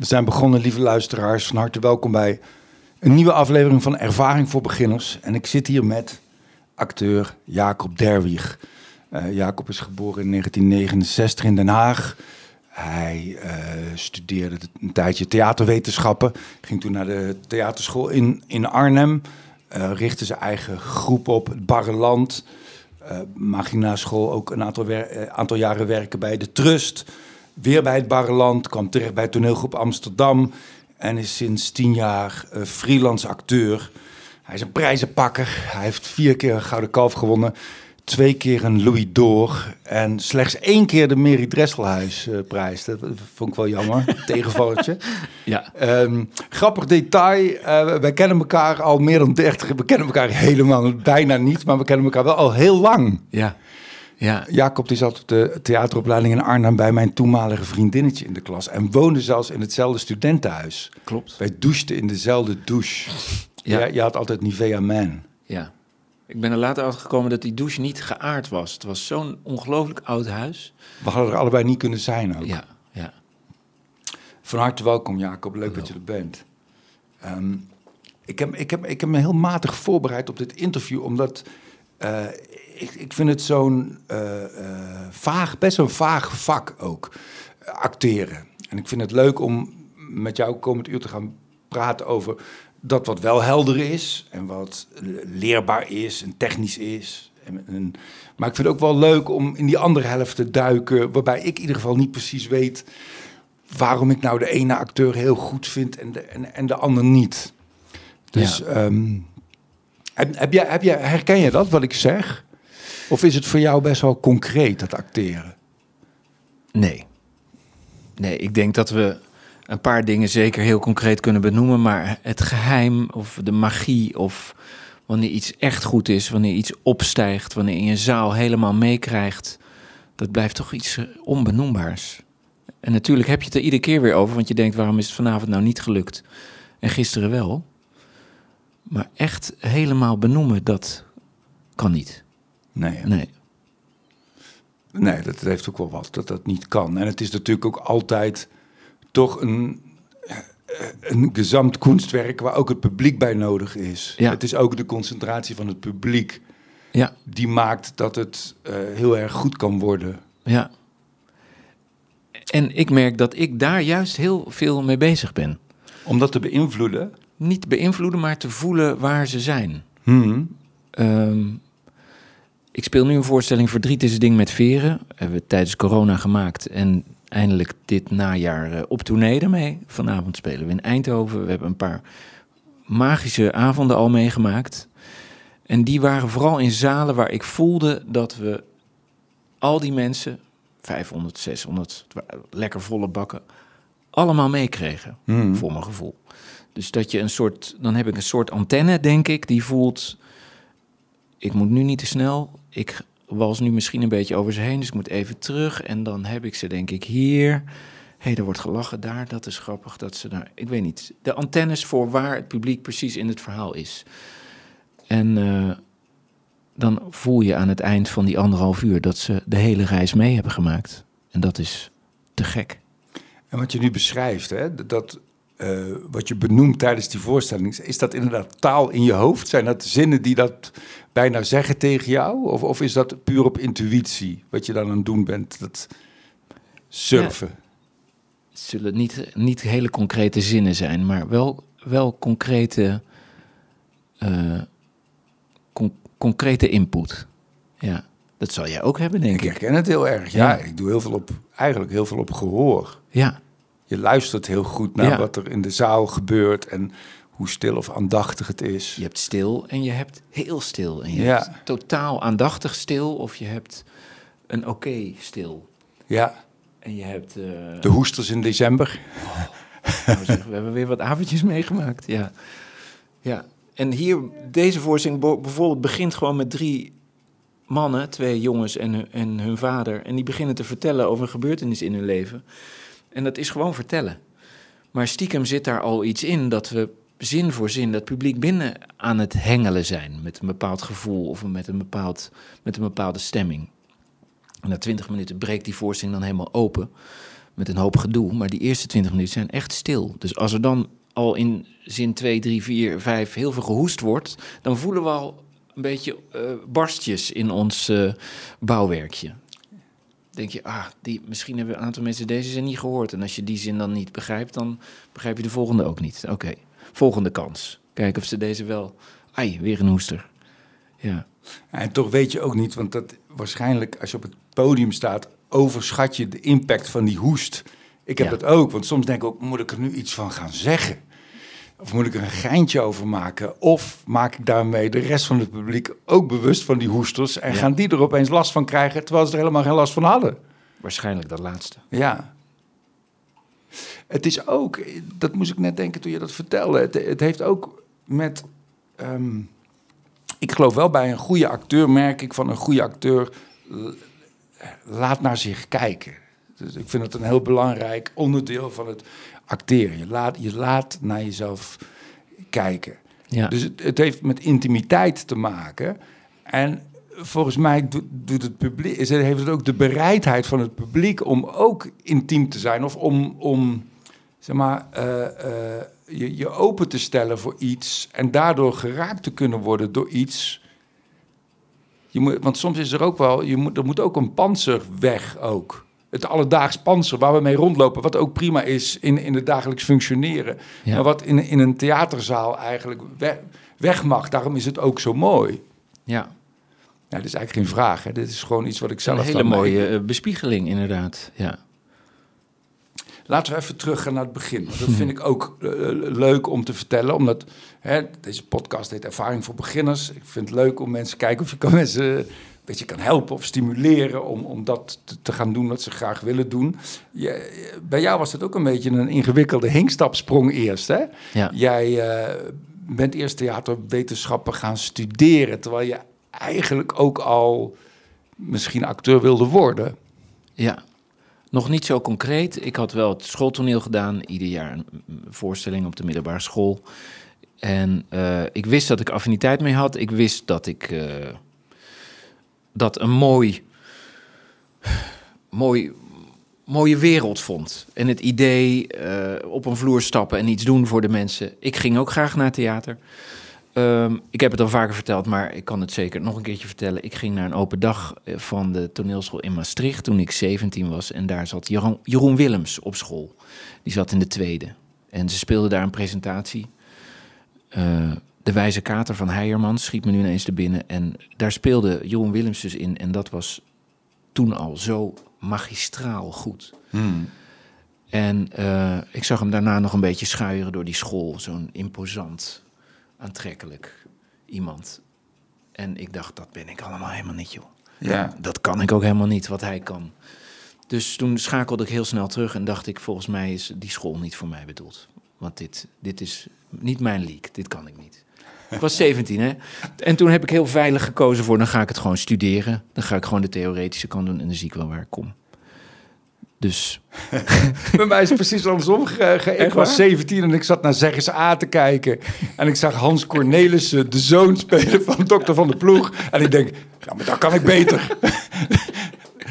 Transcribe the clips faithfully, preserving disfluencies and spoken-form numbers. We zijn begonnen, lieve luisteraars. Van harte welkom bij een nieuwe aflevering van Ervaring voor Beginners. En ik zit hier met acteur Jacob Derwig. Uh, Jacob is geboren in negentien negenenzestig in Den Haag. Hij uh, studeerde een tijdje theaterwetenschappen. Ging toen naar de theaterschool in, in Arnhem. Uh, richtte zijn eigen groep op, Het Barre Land. Uh, Magina School, ook een aantal, wer- aantal jaren werken bij de Trust. Weer bij Het Barre Land, kwam terecht bij Toneelgroep Amsterdam. En is sinds tien jaar uh, freelance acteur. Hij is een prijzenpakker. Hij heeft vier keer een Gouden Kalf gewonnen. Twee keer een Louis D'Or en slechts één keer de Mary Dresselhuis uh, prijs. Dat vond ik wel jammer, tegenvalletje. Ja. Um, grappig detail, uh, wij kennen elkaar al meer dan dertig. We kennen elkaar helemaal bijna niet, maar we kennen elkaar wel al heel lang. Ja. Ja. Jacob die zat op de theateropleiding in Arnhem bij mijn toenmalige vriendinnetje in de klas. En woonde zelfs in hetzelfde studentenhuis. Klopt. Wij douchten in dezelfde douche. Ja. Jij, je had altijd Nivea Man. Ja. Ik ben er later uitgekomen dat die douche niet geaard was. Het was zo'n ongelooflijk oud huis. We hadden er allebei niet kunnen zijn ook. Ja, ja. Van harte welkom, Jacob. Leuk Hello. Dat je er bent. Um, ik, heb, ik, heb, ik heb me heel matig voorbereid op dit interview, omdat uh, ik, ik vind het zo'n uh, uh, vaag, best een vaag vak ook, uh, acteren. En ik vind het leuk om met jou komend uur te gaan praten over dat wat wel helder is en wat leerbaar is en technisch is. En, en, maar ik vind het ook wel leuk om in die andere helft te duiken, waarbij ik in ieder geval niet precies weet waarom ik nou de ene acteur heel goed vind en de, en, en de ander niet. Dus ja. um, heb, heb jij, heb jij, herken je dat, wat ik zeg? Of is het voor jou best wel concreet, dat acteren? Nee. Nee, ik denk dat we een paar dingen zeker heel concreet kunnen benoemen, maar het geheim of de magie of wanneer iets echt goed is, wanneer iets opstijgt, wanneer je een zaal helemaal meekrijgt, dat blijft toch iets onbenoembaars. En natuurlijk heb je het er iedere keer weer over, want je denkt, waarom is het vanavond nou niet gelukt en gisteren wel? Maar echt helemaal benoemen, dat kan niet. Nee, hè? Nee. Nee, dat heeft ook wel wat, dat dat niet kan. En het is natuurlijk ook altijd toch een, een gezamt kunstwerk waar ook het publiek bij nodig is. Ja. Het is ook de concentratie van het publiek, ja, die maakt dat het uh, heel erg goed kan worden. Ja. En ik merk dat ik daar juist heel veel mee bezig ben. Om dat te beïnvloeden? Niet beïnvloeden, maar te voelen waar ze zijn. Hmm. Um, ik speel nu een voorstelling, Verdriet is het ding met veren. Hebben we tijdens corona gemaakt en eindelijk dit najaar op tournee ermee. Vanavond spelen we in Eindhoven. We hebben een paar magische avonden al meegemaakt. En die waren vooral in zalen waar ik voelde dat we al die mensen, vijfhonderd, zeshonderd, lekker volle bakken, allemaal meekregen, mm. voor mijn gevoel. Dus dat je een soort, dan heb ik een soort antenne, denk ik, die voelt, ik moet nu niet te snel, ik was nu misschien een beetje over ze heen, dus ik moet even terug. En dan heb ik ze, denk ik, hier. Hé, er wordt gelachen daar, dat is grappig. Dat ze daar, ik weet niet. De antennes voor waar het publiek precies in het verhaal is. En uh, dan voel je aan het eind van die anderhalf uur dat ze de hele reis mee hebben gemaakt. En dat is te gek. En wat je nu beschrijft, hè, dat uh, wat je benoemt tijdens die voorstelling, is dat inderdaad taal in je hoofd? Zijn dat zinnen die dat bijna zeggen tegen jou? Of, of is dat puur op intuïtie wat je dan aan het doen bent? Dat surfen. Ja, het zullen niet, niet hele concrete zinnen zijn, maar wel, wel concrete, uh, con- concrete input. Ja, dat zal jij ook hebben, denk ik. Ik herken het heel erg. Ja, ja, ik doe heel veel op, eigenlijk heel veel op gehoor. Ja. Je luistert heel goed naar, ja, wat er in de zaal gebeurt en hoe stil of aandachtig het is. Je hebt stil en je hebt heel stil. En je, ja, hebt totaal aandachtig stil of je hebt een oké okay stil. Ja. En je hebt Uh... de hoesters in december. Oh, nou zeg, we hebben weer wat avondjes meegemaakt. Ja. Ja. En hier, deze voorstelling bijvoorbeeld begint gewoon met drie mannen, twee jongens en, en hun vader. En die beginnen te vertellen over een gebeurtenis in hun leven. En dat is gewoon vertellen. Maar stiekem zit daar al iets in dat we zin voor zin dat publiek binnen aan het hengelen zijn met een bepaald gevoel of met een, bepaald, met een bepaalde stemming. En na twintig minuten breekt die voorstelling dan helemaal open met een hoop gedoe. Maar die eerste twintig minuten zijn echt stil. Dus als er dan al in zin twee, drie, vier, vijf heel veel gehoest wordt, dan voelen we al een beetje uh, barstjes in ons uh, bouwwerkje. Denk je, ah, die, misschien hebben een aantal mensen deze zin niet gehoord. En als je die zin dan niet begrijpt, dan begrijp je de volgende ook niet. Oké, okay. Volgende kans. Kijken of ze deze wel... Ai, weer een hoester. Ja. En toch weet je ook niet, want dat waarschijnlijk als je op het podium staat, overschat je de impact van die hoest. Ik heb ja. dat ook, want soms denk ik ook, moet ik er nu iets van gaan zeggen? Of moet ik er een geintje over maken? Of maak ik daarmee de rest van het publiek ook bewust van die hoesters en ja. gaan die er opeens last van krijgen, terwijl ze er helemaal geen last van hadden? Waarschijnlijk dat laatste. Ja. Het is ook, dat moest ik net denken toen je dat vertelde, het, het heeft ook met... Um, ik geloof wel bij een goede acteur, merk ik van een goede acteur, laat naar zich kijken. Dus ik vind het een heel belangrijk onderdeel van het acteren. Je laat, je laat naar jezelf kijken. Ja. Dus het, het heeft met intimiteit te maken. En volgens mij doet, doet het publiek, heeft het ook de bereidheid van het publiek om ook intiem te zijn. Of om, om zeg maar... Uh, uh, Je, je open te stellen voor iets en daardoor geraakt te kunnen worden door iets. Je moet, want soms is er ook wel, je moet, er moet ook een pantser weg ook. Het alledaags pantser waar we mee rondlopen, wat ook prima is in, in het dagelijks functioneren. Ja. Maar wat in, in een theaterzaal eigenlijk weg, weg mag, daarom is het ook zo mooi. Ja. Nou, dit is eigenlijk geen vraag, hè? Dit is gewoon iets wat ik zelf... Een hele mooie mee... bespiegeling inderdaad, ja. Laten we even teruggaan naar het begin. Dat vind ik ook uh, leuk om te vertellen. Omdat hè, deze podcast heet Ervaring voor Beginners. Ik vind het leuk om mensen te kijken of je kan mensen een beetje kan helpen of stimuleren om, om dat te, te gaan doen wat ze graag willen doen. Je, bij jou was dat ook een beetje een ingewikkelde hinkstapsprong eerst. Hè? Ja. Jij uh, bent eerst theaterwetenschappen gaan studeren, terwijl je eigenlijk ook al misschien acteur wilde worden. Ja. Nog niet zo concreet. Ik had wel het schooltoneel gedaan. Ieder jaar een voorstelling op de middelbare school. En uh, ik wist dat ik affiniteit mee had. Ik wist dat ik... Uh, dat een mooi, mooi... mooie wereld vond. En het idee uh, op een vloer stappen en iets doen voor de mensen. Ik ging ook graag naar theater. Um, ik heb het al vaker verteld, maar ik kan het zeker nog een keertje vertellen. Ik ging naar een open dag van de toneelschool in Maastricht toen ik zeventien was. En daar zat Jeroen, Jeroen Willems op school. Die zat in de tweede. En ze speelde daar een presentatie. Uh, De wijze kater van Heijerman schiet me nu ineens te binnen. En daar speelde Jeroen Willems dus in. En dat was toen al zo magistraal goed. Hmm. En uh, ik zag hem daarna nog een beetje schuieren door die school. Zo'n imposant... aantrekkelijk iemand. En ik dacht, dat ben ik allemaal helemaal niet, joh. Ja. Dat kan ik ook helemaal niet, wat hij kan. Dus toen schakelde ik heel snel terug en dacht ik, volgens mij is die school niet voor mij bedoeld. Want dit, dit is niet mijn leak, dit kan ik niet. Ik was zeventien, hè. En toen heb ik heel veilig gekozen voor, dan ga ik het gewoon studeren. Dan ga ik gewoon de theoretische kant doen en dan zie ik wel waar ik kom. Dus. Bij mij is het precies andersom. Ik was zeventien en ik zat naar Zeggens A te kijken. En ik zag Hans Cornelissen, de zoon, spelen van Dokter van de Ploeg. En ik denk, nou, maar dat kan ik beter.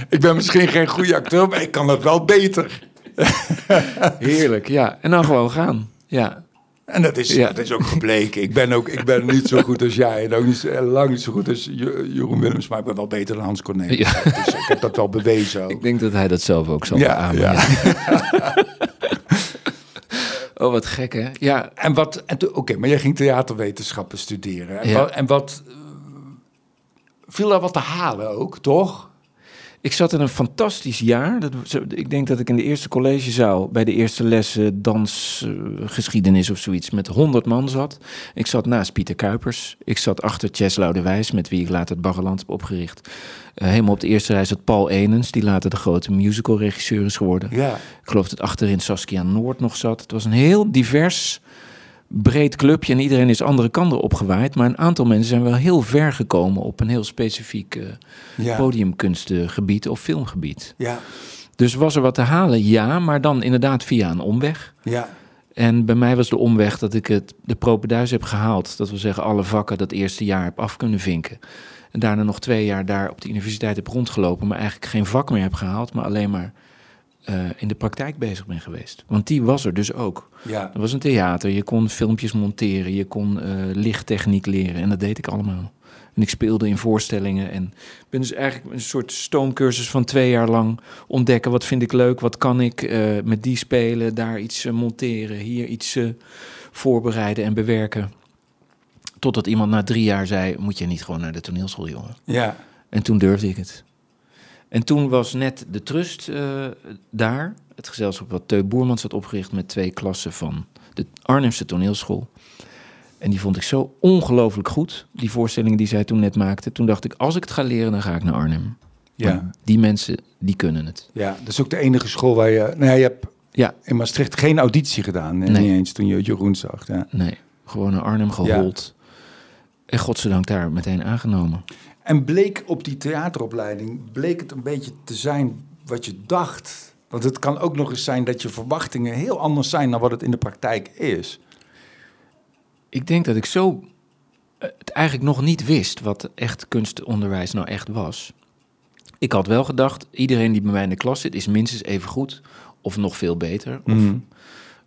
Ik ben misschien geen goede acteur, maar ik kan dat wel beter. Heerlijk, ja. En dan gewoon gaan, ja. En dat is, ja. dat is ook gebleken. Ik ben, ook, ik ben niet zo goed als jij. En ook niet, lang niet zo goed als Jeroen Willems. Maar ik ben wel beter dan Hans Cornelissen. Ja. Dus ik heb dat wel bewezen ook. Ik denk dat hij dat zelf ook zal beamen. Ja, ja. Oh, wat gek, hè? Ja. En wat... Oké, okay, maar jij ging theaterwetenschappen studeren. En, ja. wat, en wat... Viel daar wat te halen ook, toch? Ik zat in een fantastisch jaar. Dat, ik denk dat ik in de eerste collegezaal bij de eerste les dansgeschiedenis of zoiets met honderd man zat. Ik zat naast Pieter Kuipers. Ik zat achter Cheslau de Wijs, met wie ik later Het Barre Land heb opgericht. Uh, helemaal op de eerste rij zat Paul Enens, die later de grote musicalregisseur is geworden. Ja. Ik geloof dat achterin Saskia Noord nog zat. Het was een heel divers, breed clubje en iedereen is andere kanten opgewaaid. Maar een aantal mensen zijn wel heel ver gekomen op een heel specifiek uh, ja. podiumkunstgebied of filmgebied. Ja. Dus was er wat te halen? Ja, maar dan inderdaad via een omweg. Ja. En bij mij was de omweg dat ik het, de propenduis heb gehaald. Dat wil zeggen, alle vakken dat eerste jaar heb af kunnen vinken. En daarna nog twee jaar daar op de universiteit heb rondgelopen, maar eigenlijk geen vak meer heb gehaald, maar alleen maar Uh, in de praktijk bezig ben geweest. Want die was er dus ook. Ja. Er was een theater, je kon filmpjes monteren, je kon uh, lichttechniek leren. En dat deed ik allemaal. En ik speelde in voorstellingen. En ben dus eigenlijk een soort stoomcursus van twee jaar lang ontdekken. Wat vind ik leuk, wat kan ik uh, met die spelen, daar iets uh, monteren, hier iets uh, voorbereiden en bewerken. Totdat iemand na drie jaar zei, moet je niet gewoon naar de toneelschool, jongen? Ja. En toen durfde ik het. En toen was net de Trust uh, daar. Het gezelschap wat Teut Boermans had opgericht met twee klassen van de Arnhemse toneelschool. En die vond ik zo ongelooflijk goed, die voorstellingen die zij toen net maakte. Toen dacht ik, als ik het ga leren, dan ga ik naar Arnhem. Ja. Want die mensen, die kunnen het. Ja, dat is ook de enige school waar je... Nou ja, je hebt ja. in Maastricht geen auditie gedaan. En nee. Niet eens toen je Jeroen zag. Ja. Nee, gewoon naar Arnhem gehold. Ja. En godzijdank daar meteen aangenomen. En bleek op die theateropleiding, bleek het een beetje te zijn wat je dacht. Want het kan ook nog eens zijn dat je verwachtingen heel anders zijn dan wat het in de praktijk is. Ik denk dat ik zo het eigenlijk nog niet wist wat echt kunstonderwijs nou echt was. Ik had wel gedacht, iedereen die bij mij in de klas zit is minstens even goed of nog veel beter. Of, mm.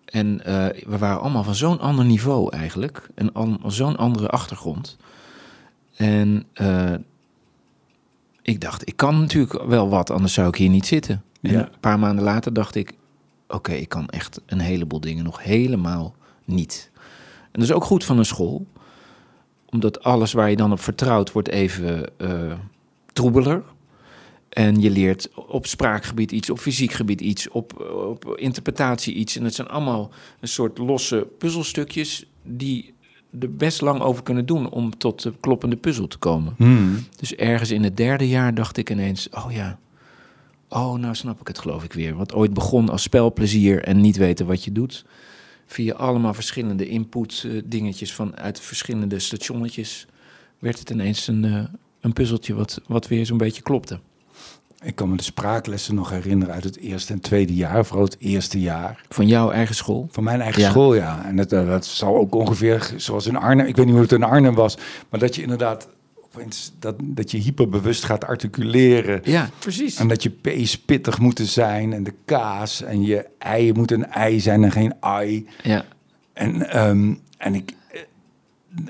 En uh, we waren allemaal van zo'n ander niveau eigenlijk en al, zo'n andere achtergrond. En uh, ik dacht, ik kan natuurlijk wel wat, anders zou ik hier niet zitten. En ja. een paar maanden later dacht ik, oké, okay, ik kan echt een heleboel dingen nog helemaal niet. En dat is ook goed van een school. Omdat alles waar je dan op vertrouwt wordt even uh, troebeler. En je leert op spraakgebied iets, op fysiek gebied iets, op, op interpretatie iets. En het zijn allemaal een soort losse puzzelstukjes die er best lang over kunnen doen om tot de kloppende puzzel te komen. Hmm. Dus ergens in het derde jaar dacht ik ineens, oh ja, oh nou snap ik het geloof ik weer. Wat ooit begon als spelplezier en niet weten wat je doet, via allemaal verschillende input uh, dingetjes vanuit verschillende stationnetjes, werd het ineens een, uh, een puzzeltje wat, wat weer zo'n beetje klopte. Ik kan me de spraaklessen nog herinneren uit het eerste en tweede jaar, vooral het eerste jaar. Van jouw eigen school? Van mijn eigen ja. school, ja. En dat, dat zal ook ongeveer zoals in Arnhem, ik weet niet hoe het in Arnhem was, maar dat je inderdaad opeens dat, dat je hyperbewust gaat articuleren. Ja, precies. En dat je P's pittig moeten zijn en de K's en je I moet een I zijn en geen I. Ja. En, um, en ik...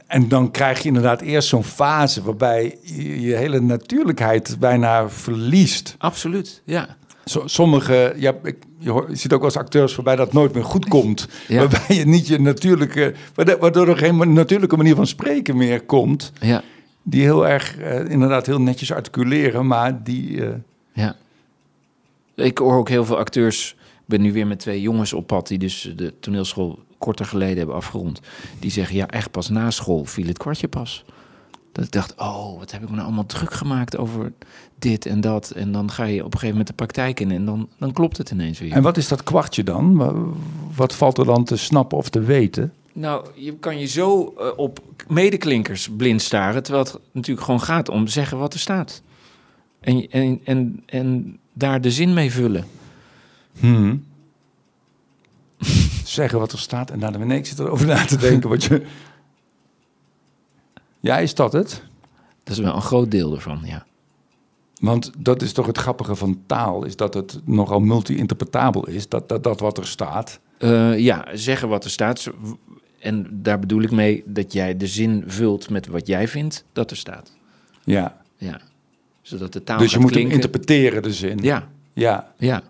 En dan krijg je inderdaad eerst zo'n fase waarbij je, je hele natuurlijkheid bijna verliest. Absoluut, ja. So, sommige, ja, ik, je ziet ook wel eens acteurs waarbij dat nooit meer goed komt. Ja. Waarbij je niet je natuurlijke, waardoor er geen natuurlijke manier van spreken meer komt. Ja. Die heel erg, eh, inderdaad heel netjes articuleren, maar die... Eh... Ja. Ik hoor ook heel veel acteurs, ik ben nu weer met twee jongens op pad die dus de toneelschool korter geleden hebben afgerond, die zeggen, ja, echt pas na school viel het kwartje pas. Dat ik dacht, oh, wat heb ik me nou allemaal druk gemaakt over dit en dat. En dan ga je op een gegeven moment de praktijk in en dan, dan klopt het ineens weer. En wat is dat kwartje dan? Wat valt er dan te snappen of te weten? Nou, je kan je zo uh, op medeklinkers blind staren, terwijl het natuurlijk gewoon gaat om zeggen wat er staat. En, en, en, en daar de zin mee vullen. Hmm. Zeggen wat er staat en daarna beneden zit erover na te denken. Wat je... Ja, is dat het? Dat is wel een groot deel ervan, ja. Want dat is toch het grappige van taal, is dat het nogal multi-interpretabel is, dat, dat, dat wat er staat. Uh, ja, zeggen wat er staat. En daar bedoel ik mee dat jij de zin vult met wat jij vindt dat er staat. Ja. Ja. Zodat de taal dus je moet klinken. Hem interpreteren, de zin. Ja. Ja. Ja.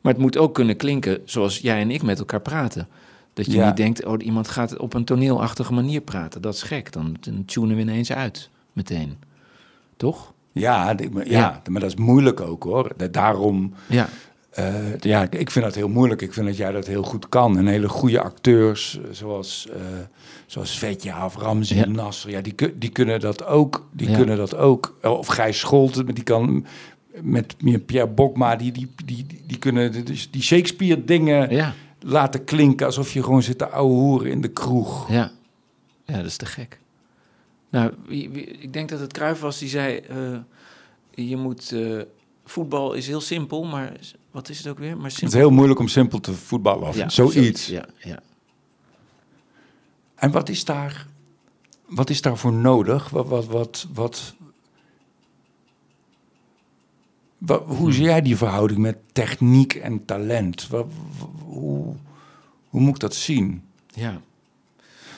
Maar het moet ook kunnen klinken zoals jij en ik met elkaar praten. Dat je ja. niet denkt, oh, iemand gaat op een toneelachtige manier praten. Dat is gek, dan, dan tunen we ineens uit meteen. Toch? Ja, ja, ja. maar dat is moeilijk ook, hoor. Daarom, ja. Uh, ja, ik vind dat heel moeilijk. Ik vind dat jij dat heel goed kan. En hele goede acteurs, zoals, uh, zoals Vetja of Ramzi ja. Nasser, ja, die, die kunnen dat ook. Die ja. kunnen dat ook. Of Gijs Scholten, die kan... Met Pierre Bokma, die, die, die, die kunnen die Shakespeare-dingen ja. laten klinken alsof je gewoon zit te ouwehoeren in de kroeg. Ja. ja, dat is te gek. Nou, ik denk dat het Cruijff was die zei: uh, je moet. Uh, voetbal is heel simpel, maar wat is het ook weer? Maar simpel... Het is heel moeilijk om simpel te voetballen af. Ja, zoiets. Ja, ja. En wat is, daar, wat is daarvoor nodig? Wat. wat, wat, wat Wat, hoe zie jij die verhouding met techniek en talent? Wat, hoe, hoe moet ik dat zien? Ja.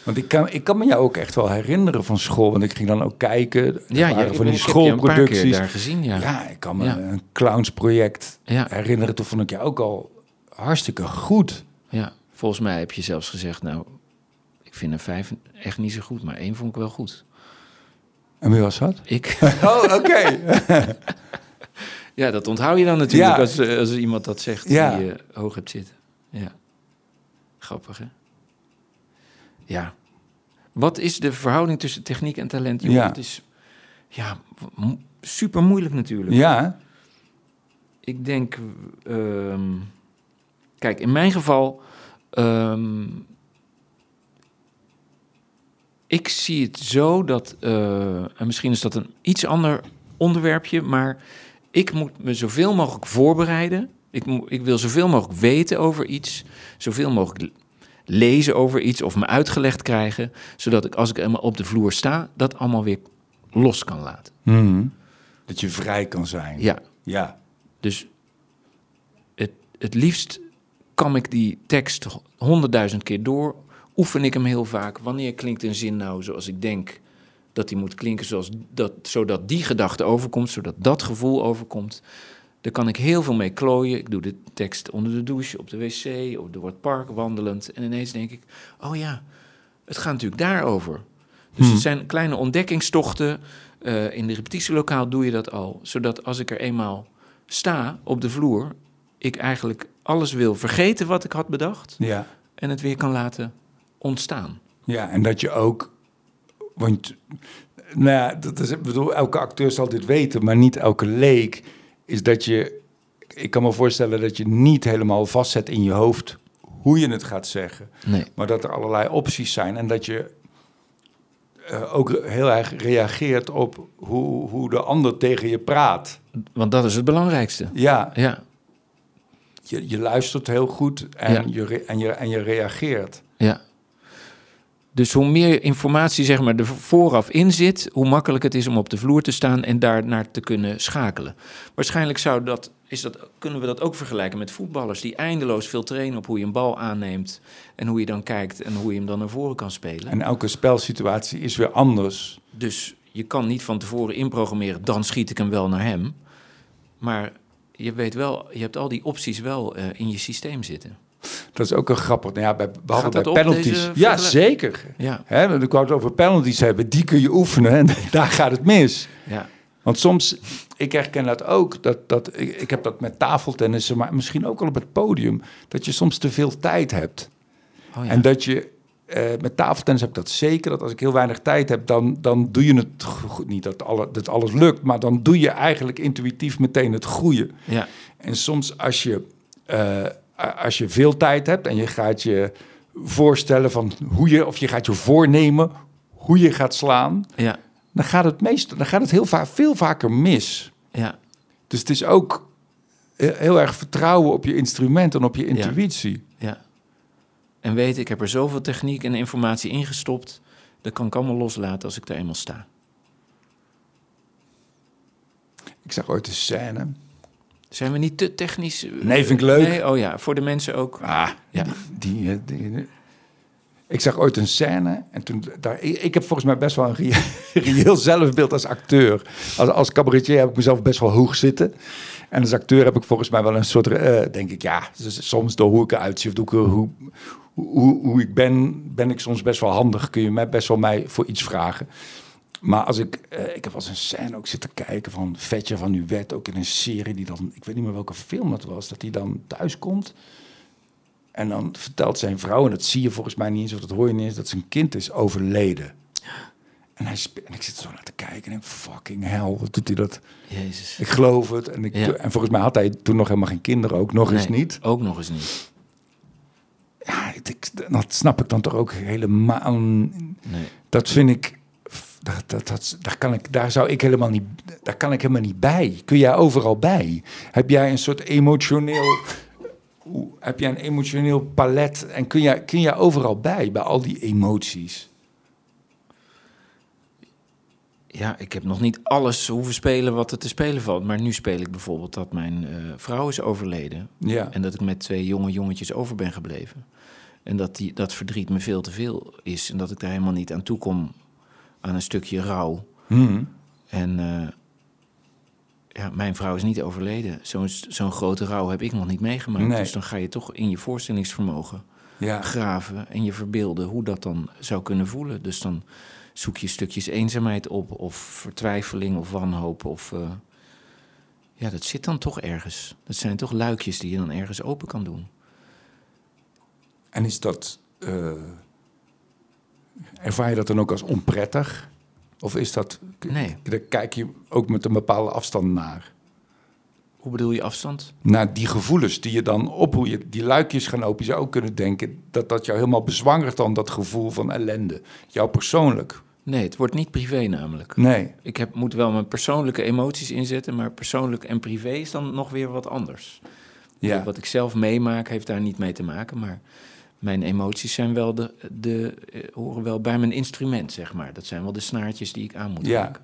Want ik kan, ik kan me jou ook echt wel herinneren van school. Want ik ging dan ook kijken. Ja, ja, van die schoolproducties. Heb je daar gezien, ja. Ja, ik kan me ja. een clownsproject ja. herinneren. Toen vond ik jou ook al hartstikke goed. Ja, volgens mij heb je zelfs gezegd... nou, ik vind een vijf echt niet zo goed, maar één vond ik wel goed. En wie was dat? Ik. Oh, oké. Okay. Ja, dat onthoud je dan natuurlijk ja. als, als iemand dat zegt ja. die je hoog hebt zitten. Ja. Grappig, hè? Ja. Wat is de verhouding tussen techniek en talent? Jongen, ja. Het is ja, mo- super moeilijk natuurlijk. Ja. Ik denk... Um, kijk, in mijn geval... Um, ik zie het zo dat... Uh, en misschien is dat een iets ander onderwerpje, maar... Ik moet me zoveel mogelijk voorbereiden. Ik, mo- ik wil zoveel mogelijk weten over iets. Zoveel mogelijk le- lezen over iets of me uitgelegd krijgen. Zodat ik, als ik helemaal op de vloer sta, dat allemaal weer los kan laten. Mm-hmm. Dat je vrij kan zijn. Ja. Ja. Dus het, het liefst kam ik die tekst honderdduizend keer door. Oefen ik hem heel vaak. Wanneer klinkt een zin nou zoals ik denk... dat die moet klinken zoals dat, zodat die gedachte overkomt, zodat dat gevoel overkomt. Daar kan ik heel veel mee klooien. Ik doe de tekst onder de douche, op de wc, of door het park wandelend. En ineens denk ik, oh ja, het gaat natuurlijk daarover. Dus hmm. het zijn kleine ontdekkingstochten. Uh, in de repetitielokaal doe je dat al. Zodat als ik er eenmaal sta op de vloer, ik eigenlijk alles wil vergeten wat ik had bedacht. Ja. En het weer kan laten ontstaan. Ja, en dat je ook... Want nou ja, dat is, bedoel, elke acteur zal dit weten, maar niet elke leek. Is dat je, ik kan me voorstellen dat je niet helemaal vastzet in je hoofd hoe je het gaat zeggen. Nee. Maar dat er allerlei opties zijn en dat je uh, ook heel erg reageert op hoe, hoe de ander tegen je praat. Want dat is het belangrijkste. Ja. Ja. Je, je luistert heel goed en, ja. je, en, je, en je reageert. Ja. Dus hoe meer informatie zeg maar, er vooraf in zit... hoe makkelijk het is om op de vloer te staan en daarnaar te kunnen schakelen. Waarschijnlijk zou dat, is dat, kunnen we dat ook vergelijken met voetballers... die eindeloos veel trainen op hoe je een bal aanneemt... en hoe je dan kijkt en hoe je hem dan naar voren kan spelen. En elke spelsituatie is weer anders. Dus je kan niet van tevoren inprogrammeren... dan schiet ik hem wel naar hem. Maar je weet wel, je hebt al die opties wel uh, in je systeem zitten. Dat is ook een grappig. Nou ja, bij, behalve bij penalties. Ja, zeker. Ja. Hè, want ik wou het over penalties hebben. Die kun je oefenen en daar gaat het mis. Ja. Want soms, ik herken dat ook. Dat, dat, ik, ik heb dat met tafeltennissen, maar misschien ook al op het podium. Dat je soms te veel tijd hebt. Oh ja. En dat je, eh, met tafeltennis heb ik dat zeker. Dat als ik heel weinig tijd heb, dan, dan doe je het goed. Niet dat, alle, dat alles lukt, maar dan doe je eigenlijk intuïtief meteen het goede. Ja. En soms als je... Uh, Als je veel tijd hebt en je gaat je voorstellen van hoe je... of je gaat je voornemen hoe je gaat slaan... Ja. dan gaat het, meest, dan gaat het heel va- veel vaker mis. Ja. Dus het is ook heel erg vertrouwen op je instrument en op je intuïtie. Ja. Ja. En weet, ik heb er zoveel techniek en informatie ingestopt... dat kan ik allemaal loslaten als ik daar eenmaal sta. Ik zag ooit een scène... Zijn we niet te technisch? Nee, vind ik leuk. Nee? Oh ja, voor de mensen ook. Ah, ja. die, die, die, die. Ik zag ooit een scène. En toen, daar, ik heb volgens mij best wel een reëel, reëel zelfbeeld als acteur. Als, als cabaretier heb ik mezelf best wel hoog zitten. En als acteur heb ik volgens mij wel een soort... Uh, denk ik, ja, dus soms door hoe ik eruit zie... of door hoe, hoe, hoe ik ben, ben ik soms best wel handig. Kun je mij best wel mij voor iets vragen. Maar als ik, uh, ik heb wel eens een scène ook zitten kijken van Vetje van Nuwet, ook in een serie die dan, ik weet niet meer welke film dat was, dat hij dan thuis komt en dan vertelt zijn vrouw, en dat zie je volgens mij niet eens, of dat hoor je niet eens, dat zijn kind is overleden. En, hij spe- en ik zit zo naar te kijken en denk, fucking hell, wat doet hij dat? Jezus. Ik geloof het. En, ik, ja. en volgens mij had hij toen nog helemaal geen kinderen, ook nog nee, eens niet. ook nog eens niet. Ja, ik, dat snap ik dan toch ook helemaal... Nee. Dat vind ik... Dat, dat, dat, daar, kan ik, daar, zou ik helemaal niet, daar kan ik helemaal niet bij. Kun jij overal bij? Heb jij een soort emotioneel... Heb jij een emotioneel palet? En kun jij, kun jij overal bij, bij al die emoties? ja, ik heb nog niet alles hoeven spelen wat er te spelen valt. Maar nu speel ik bijvoorbeeld dat mijn uh, vrouw is overleden. Ja. En dat ik met twee jonge jongetjes over ben gebleven. En dat die, dat verdriet me veel te veel is. En dat ik daar helemaal niet aan toe kom aan een stukje rouw. Mm. En uh, ja, mijn vrouw is niet overleden. Zo'n, zo'n grote rouw heb ik nog niet meegemaakt. Nee. Dus dan ga je toch in je voorstellingsvermogen ja. graven en je verbeelden hoe dat dan zou kunnen voelen. Dus dan zoek je stukjes eenzaamheid op of vertwijfeling of wanhoop. Of, uh, ja, dat zit dan toch ergens. Dat zijn toch luikjes die je dan ergens open kan doen. En is dat... Uh, ervaar je dat dan ook als onprettig? Of is dat... Nee. Daar kijk je ook met een bepaalde afstand naar. Hoe bedoel je afstand? Naar die gevoelens die je dan op... Hoe je die luikjes gaan open. Je zou ook kunnen denken dat dat jou helemaal bezwangert dan dat gevoel van ellende. Jou persoonlijk. Nee, het wordt niet privé namelijk. Nee. Ik heb, moet wel mijn persoonlijke emoties inzetten, maar persoonlijk en privé is dan nog weer wat anders. Ja. Wat ik zelf meemaak heeft daar niet mee te maken, maar... Mijn emoties zijn wel de, de, horen wel bij mijn instrument, zeg maar. Dat zijn wel de snaartjes die ik aan moet ja. maken.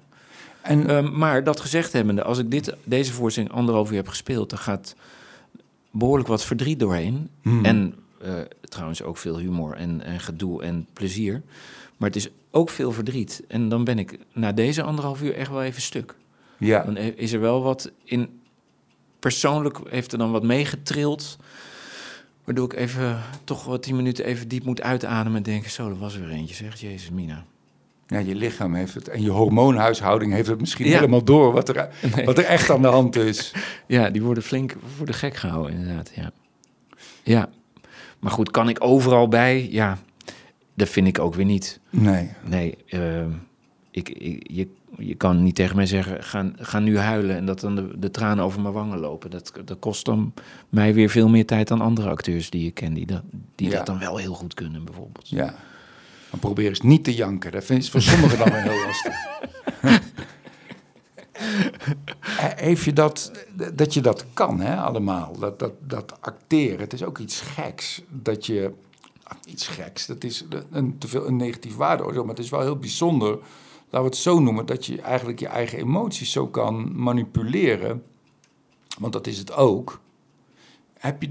En, uh, maar dat gezegd hebbende, als ik dit, deze voorstelling anderhalf uur heb gespeeld... dan gaat behoorlijk wat verdriet doorheen. Hmm. En uh, trouwens ook veel humor en, en gedoe en plezier. Maar het is ook veel verdriet. En dan ben ik na deze anderhalf uur echt wel even stuk. Ja. Dan is er wel wat in... Persoonlijk heeft er dan wat meegetrild... waardoor ik even, toch wat tien minuten even diep moet uitademen... en denken, zo, er was weer eentje, zegt Jezus, Mina. Ja, je lichaam heeft het en je hormoonhuishouding heeft het misschien ja. helemaal door... Wat er, nee. wat er echt aan de hand is. Ja, die worden flink voor de gek gehouden, inderdaad, ja. Ja, maar goed, kan ik overal bij? Ja, dat vind ik ook weer niet. Nee. Nee, uh, ik, ik, je, je kan niet tegen mij zeggen, ga, ga nu huilen... en dat dan de, de tranen over mijn wangen lopen. Dat, dat kost dan mij weer veel meer tijd dan andere acteurs die je ken... die, dat, die ja. dat dan wel heel goed kunnen, bijvoorbeeld. Ja, maar probeer eens niet te janken. Dat vind ik voor sommigen dan wel heel lastig. Heeft je dat, dat je dat kan, hè, allemaal, dat, dat, dat acteren. Het is ook iets geks dat je... Iets geks, dat is een, te veel, een negatief waardeoordeel, maar het is wel heel bijzonder... Laten we het zo noemen, dat je eigenlijk je eigen emoties zo kan manipuleren. Want dat is het ook. Heb je,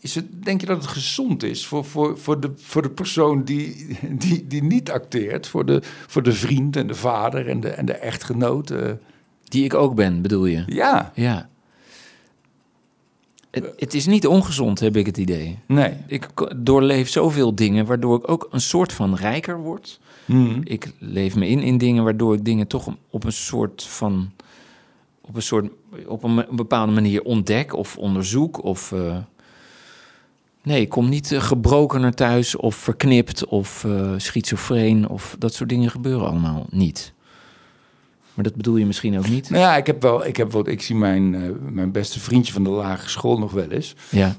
is het, denk je dat het gezond is voor, voor, voor, de, voor de persoon die, die, die niet acteert? Voor de, voor de vriend en de vader en de, en de echtgenoot? Uh... Die ik ook ben, bedoel je? Ja. Ja. Het, het is niet ongezond, heb ik het idee. Nee. Ik doorleef zoveel dingen waardoor ik ook een soort van rijker word. Mm. Ik leef me in in dingen waardoor ik dingen toch op een soort van... op een, soort, op een bepaalde manier ontdek of onderzoek. Of, uh, nee, ik kom niet gebroken naar thuis of verknipt of uh, schizofreen. Of dat soort dingen gebeuren allemaal niet. Maar dat bedoel je misschien ook niet? Nou ja, ik heb wel, ik heb wel, ik zie mijn, uh, mijn beste vriendje van de lagere school nog wel eens. Ja.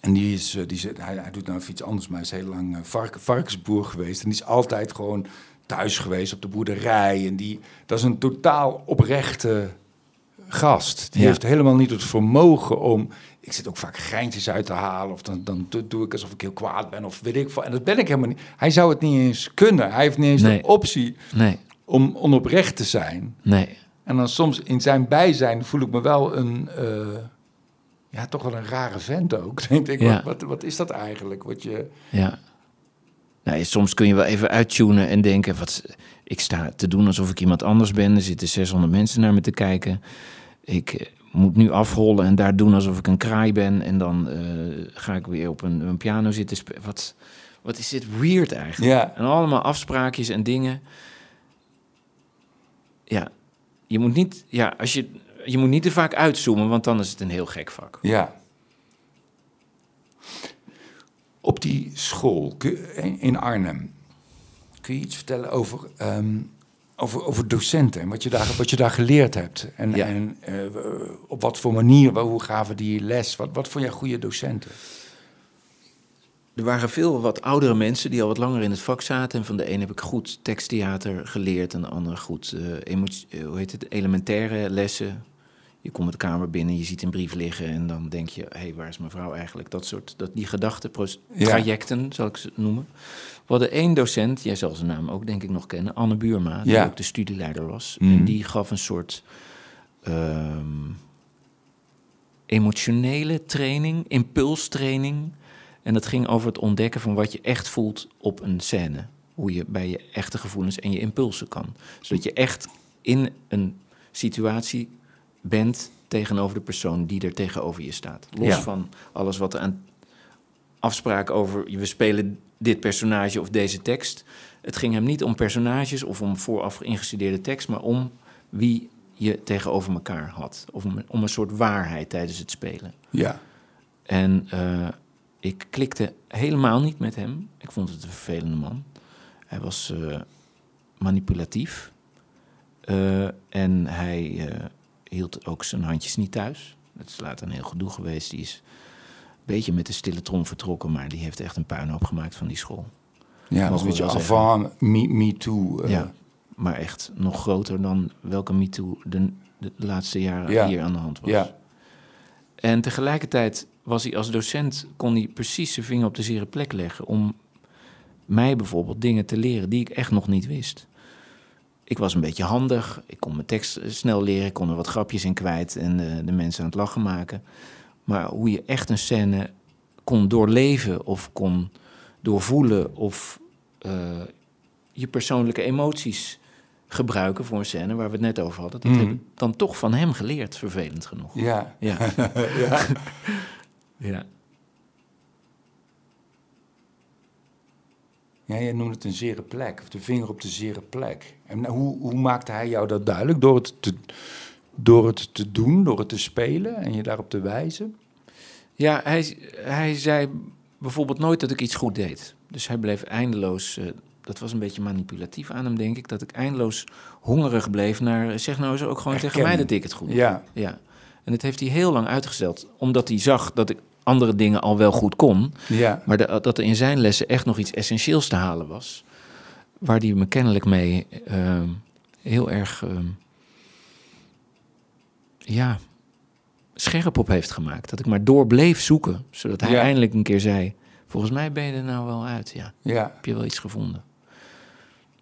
En die is, uh, die zit, hij, hij doet nou even iets anders, maar hij is heel lang uh, vark, varkensboer geweest. En die is altijd gewoon thuis geweest op de boerderij. En die, dat is een totaal oprechte gast. Die ja. heeft helemaal niet het vermogen om... Ik zit ook vaak geintjes uit te halen. Of dan, dan doe ik alsof ik heel kwaad ben of weet ik veel. En dat ben ik helemaal niet. Hij zou het niet eens kunnen. Hij heeft niet eens nee. de optie... Nee. om onoprecht te zijn. Nee. En dan soms in zijn bijzijn voel ik me wel een... Uh, ja, toch wel een rare vent ook. Denk ik, ja. wat, wat, wat is dat eigenlijk? Wat je... Ja. Nou, soms kun je wel even uittunen en denken... Wat, ik sta te doen alsof ik iemand anders ben. Er zitten zeshonderd mensen naar me te kijken. Ik moet nu afrollen en daar doen alsof ik een kraai ben. En dan uh, ga ik weer op een, een piano zitten spelen. Wat, wat is dit weird eigenlijk? Ja. En allemaal afspraakjes en dingen... Ja, je moet niet, ja, als je, je moet niet te vaak uitzoomen, want dan is het een heel gek vak. Ja. Op die school in Arnhem, kun je iets vertellen over, um, over, over docenten en wat je daar, wat je daar geleerd hebt? En, ja. en uh, op wat voor manier, hoe gaven die les? Wat, wat vond jij goede docenten? Er waren veel wat oudere mensen die al wat langer in het vak zaten. En van de een heb ik goed teksttheater geleerd en de ander goed uh, emotie, hoe heet het, elementaire lessen. Je komt de kamer binnen, je ziet een brief liggen en dan denk je, hé, hey, waar is mijn vrouw eigenlijk? Dat soort, dat, die gedachtetrajecten, ja. zal ik ze noemen. We hadden één docent, jij zal zijn naam ook denk ik nog kennen, Anne Buurma, die ja. ook de studieleider was. Mm. En die gaf een soort um, emotionele training, impulstraining. En dat ging over het ontdekken van wat je echt voelt op een scène. Hoe je bij je echte gevoelens en je impulsen kan. Zodat je echt in een situatie bent tegenover de persoon die er tegenover je staat. Los ja. van alles wat er aan afspraak over, we spelen dit personage of deze tekst. Het ging hem niet om personages of om vooraf ingestudeerde tekst, maar om wie je tegenover elkaar had. Of om, om een soort waarheid tijdens het spelen. Ja. En uh, ik klikte helemaal niet met hem. Ik vond het een vervelende man. Hij was uh, manipulatief. Uh, en hij... Uh, hield ook zijn handjes niet thuis. Dat is later een heel gedoe geweest. Die is een beetje met de stille trom vertrokken, maar die heeft echt een puinhoop gemaakt van die school. Ja, dat is een beetje avant, me, me too. Uh. Ja, maar echt nog groter dan welke me too de, de laatste jaren ja. hier aan de hand was. Ja. En tegelijkertijd was hij als docent, kon hij precies zijn vinger op de zere plek leggen om mij bijvoorbeeld dingen te leren die ik echt nog niet wist. Ik was een beetje handig, ik kon mijn tekst snel leren, ik kon er wat grapjes in kwijt en uh, de mensen aan het lachen maken. Maar hoe je echt een scène kon doorleven of kon doorvoelen of uh, je persoonlijke emoties gebruiken voor een scène waar we het net over hadden, dat mm. heb ik dan toch van hem geleerd, vervelend genoeg. Ja. Ja. ja. ja. Ja, jij noemde het een zere plek, of de vinger op de zere plek. En hoe, hoe maakte hij jou dat duidelijk? Door het, te, door het te doen, door het te spelen en je daarop te wijzen? Ja, hij, hij zei bijvoorbeeld nooit dat ik iets goed deed. Dus hij bleef eindeloos, uh, dat was een beetje manipulatief aan hem, denk ik, dat ik eindeloos hongerig bleef naar, zeg nou eens ook gewoon Erkenning. Tegen mij dat ik het goed deed. Ja. ja. En dat heeft hij heel lang uitgesteld, omdat hij zag dat ik andere dingen al wel goed kon, ja. maar de, dat er in zijn lessen echt nog iets essentieels te halen was, waar die me kennelijk mee uh, heel erg uh, ja, scherp op heeft gemaakt. Dat ik maar door bleef zoeken, zodat hij ja. eindelijk een keer zei, volgens mij ben je er nou wel uit, ja. ja. Heb je wel iets gevonden.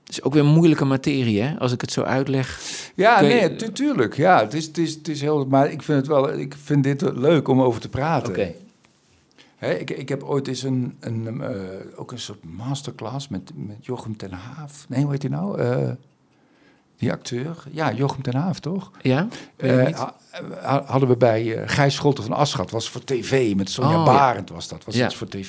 Het is ook weer moeilijke materie, hè? Als ik het zo uitleg. Ja, je... nee, tu- tuurlijk. Ja, het is, het is, het is heel... Maar ik vind het wel, ik vind dit leuk om over te praten. Oké. Okay. Hè, ik, ik heb ooit eens een, een uh, ook een soort masterclass met, met Jochem ten Haaf. Nee, hoe heet hij nou? Uh, die acteur. Ja, Jochem ten Haaf, toch? Ja, uh, ha- hadden we bij uh, Gijs Scholten van Asschat. Was voor tv, met Sonja oh, Barend ja. was dat. Was ja. iets voor tv.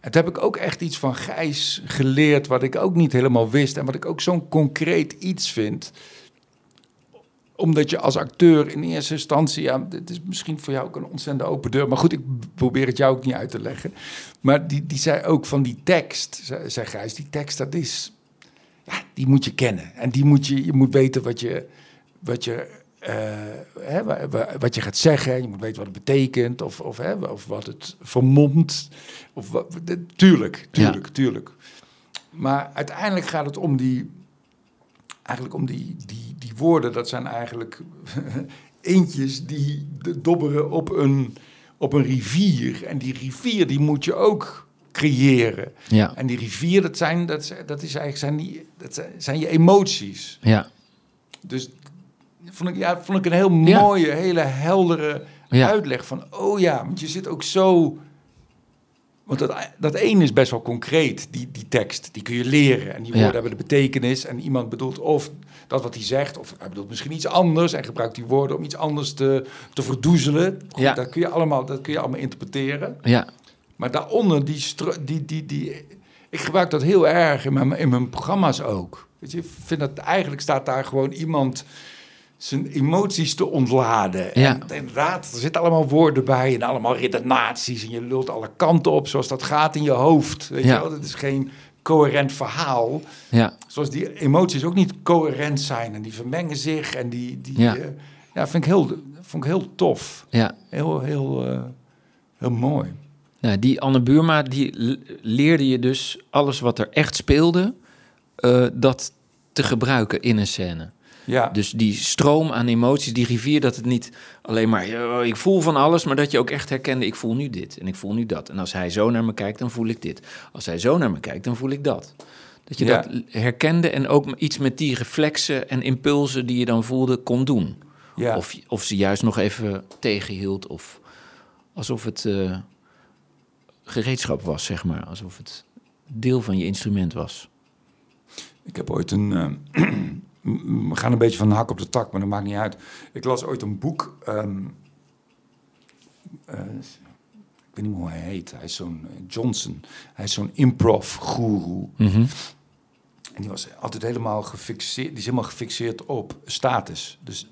En toen heb ik ook echt iets van Gijs geleerd wat ik ook niet helemaal wist. En wat ik ook zo'n concreet iets vind. Omdat je als acteur in eerste instantie... Ja, dit is misschien voor jou ook een ontzettend open deur. Maar goed, ik probeer het jou ook niet uit te leggen. Maar die, die zei ook van die tekst, zei, zei Gijs, die tekst dat is... Ja, die moet je kennen. En die moet je, je moet weten wat je... Wat je Uh, hè, wat je gaat zeggen, je moet weten wat het betekent, of, of, hè, of wat het vermomt. Of wat, tuurlijk, tuurlijk, ja. tuurlijk. Maar uiteindelijk gaat het om die, eigenlijk om die, die, die woorden, dat zijn eigenlijk eentjes die dobberen op een, op een rivier. En die rivier, die moet je ook creëren. Ja. En die rivier, dat zijn, dat, dat is eigenlijk, zijn, die, dat zijn, zijn je emoties. Ja. Dus... Vond ik, ja, vond ik een heel mooie, ja. hele heldere ja. uitleg van... oh ja, want je zit ook zo... Want dat, dat één is best wel concreet, die, die tekst. Die kun je leren en die woorden ja. hebben de betekenis. En iemand bedoelt of dat wat hij zegt... of hij bedoelt misschien iets anders... en gebruikt die woorden om iets anders te, te verdoezelen. Goed, ja. dat, kun je allemaal, dat kun je allemaal interpreteren. Ja. Maar daaronder, die, stru- die, die, die... Ik gebruik dat heel erg in mijn, in mijn programma's ook. Weet je, ik vind dat eigenlijk staat daar gewoon iemand... zijn emoties te ontladen. Ja. En inderdaad, er zitten allemaal woorden bij... en allemaal redenaties... en je lult alle kanten op zoals dat gaat in je hoofd. Weet ja. je wel? Dat is geen coherent verhaal. Ja. Zoals die emoties ook niet coherent zijn... en die vermengen zich en die... die ja, uh, ja vind ik heel, vond ik heel tof. Ja. Heel, heel, uh, heel mooi. Nou, die Anne Buurma, die leerde je dus... alles wat er echt speelde... Uh, dat te gebruiken in een scène. Ja. Dus die stroom aan emoties, die rivier, dat het niet alleen maar... Uh, ik voel van alles, maar dat je ook echt herkende... ik voel nu dit en ik voel nu dat. En als hij zo naar me kijkt, dan voel ik dit. Als hij zo naar me kijkt, dan voel ik dat. Dat je ja. dat herkende en ook iets met die reflexen en impulsen... die je dan voelde, kon doen. Ja. Of, of ze juist nog even tegenhield of alsof het uh, gereedschap was, zeg maar. Alsof het deel van je instrument was. Ik heb ooit een... Uh... We gaan een beetje van de hak op de tak, maar dat maakt niet uit. Ik las ooit een boek. Um, uh, ik weet niet meer hoe hij heet. Hij is zo'n uh, Johnson. Hij is zo'n improv-goeroe. Mm-hmm. En die was altijd helemaal gefixeerd. Die is helemaal gefixeerd op status. Dus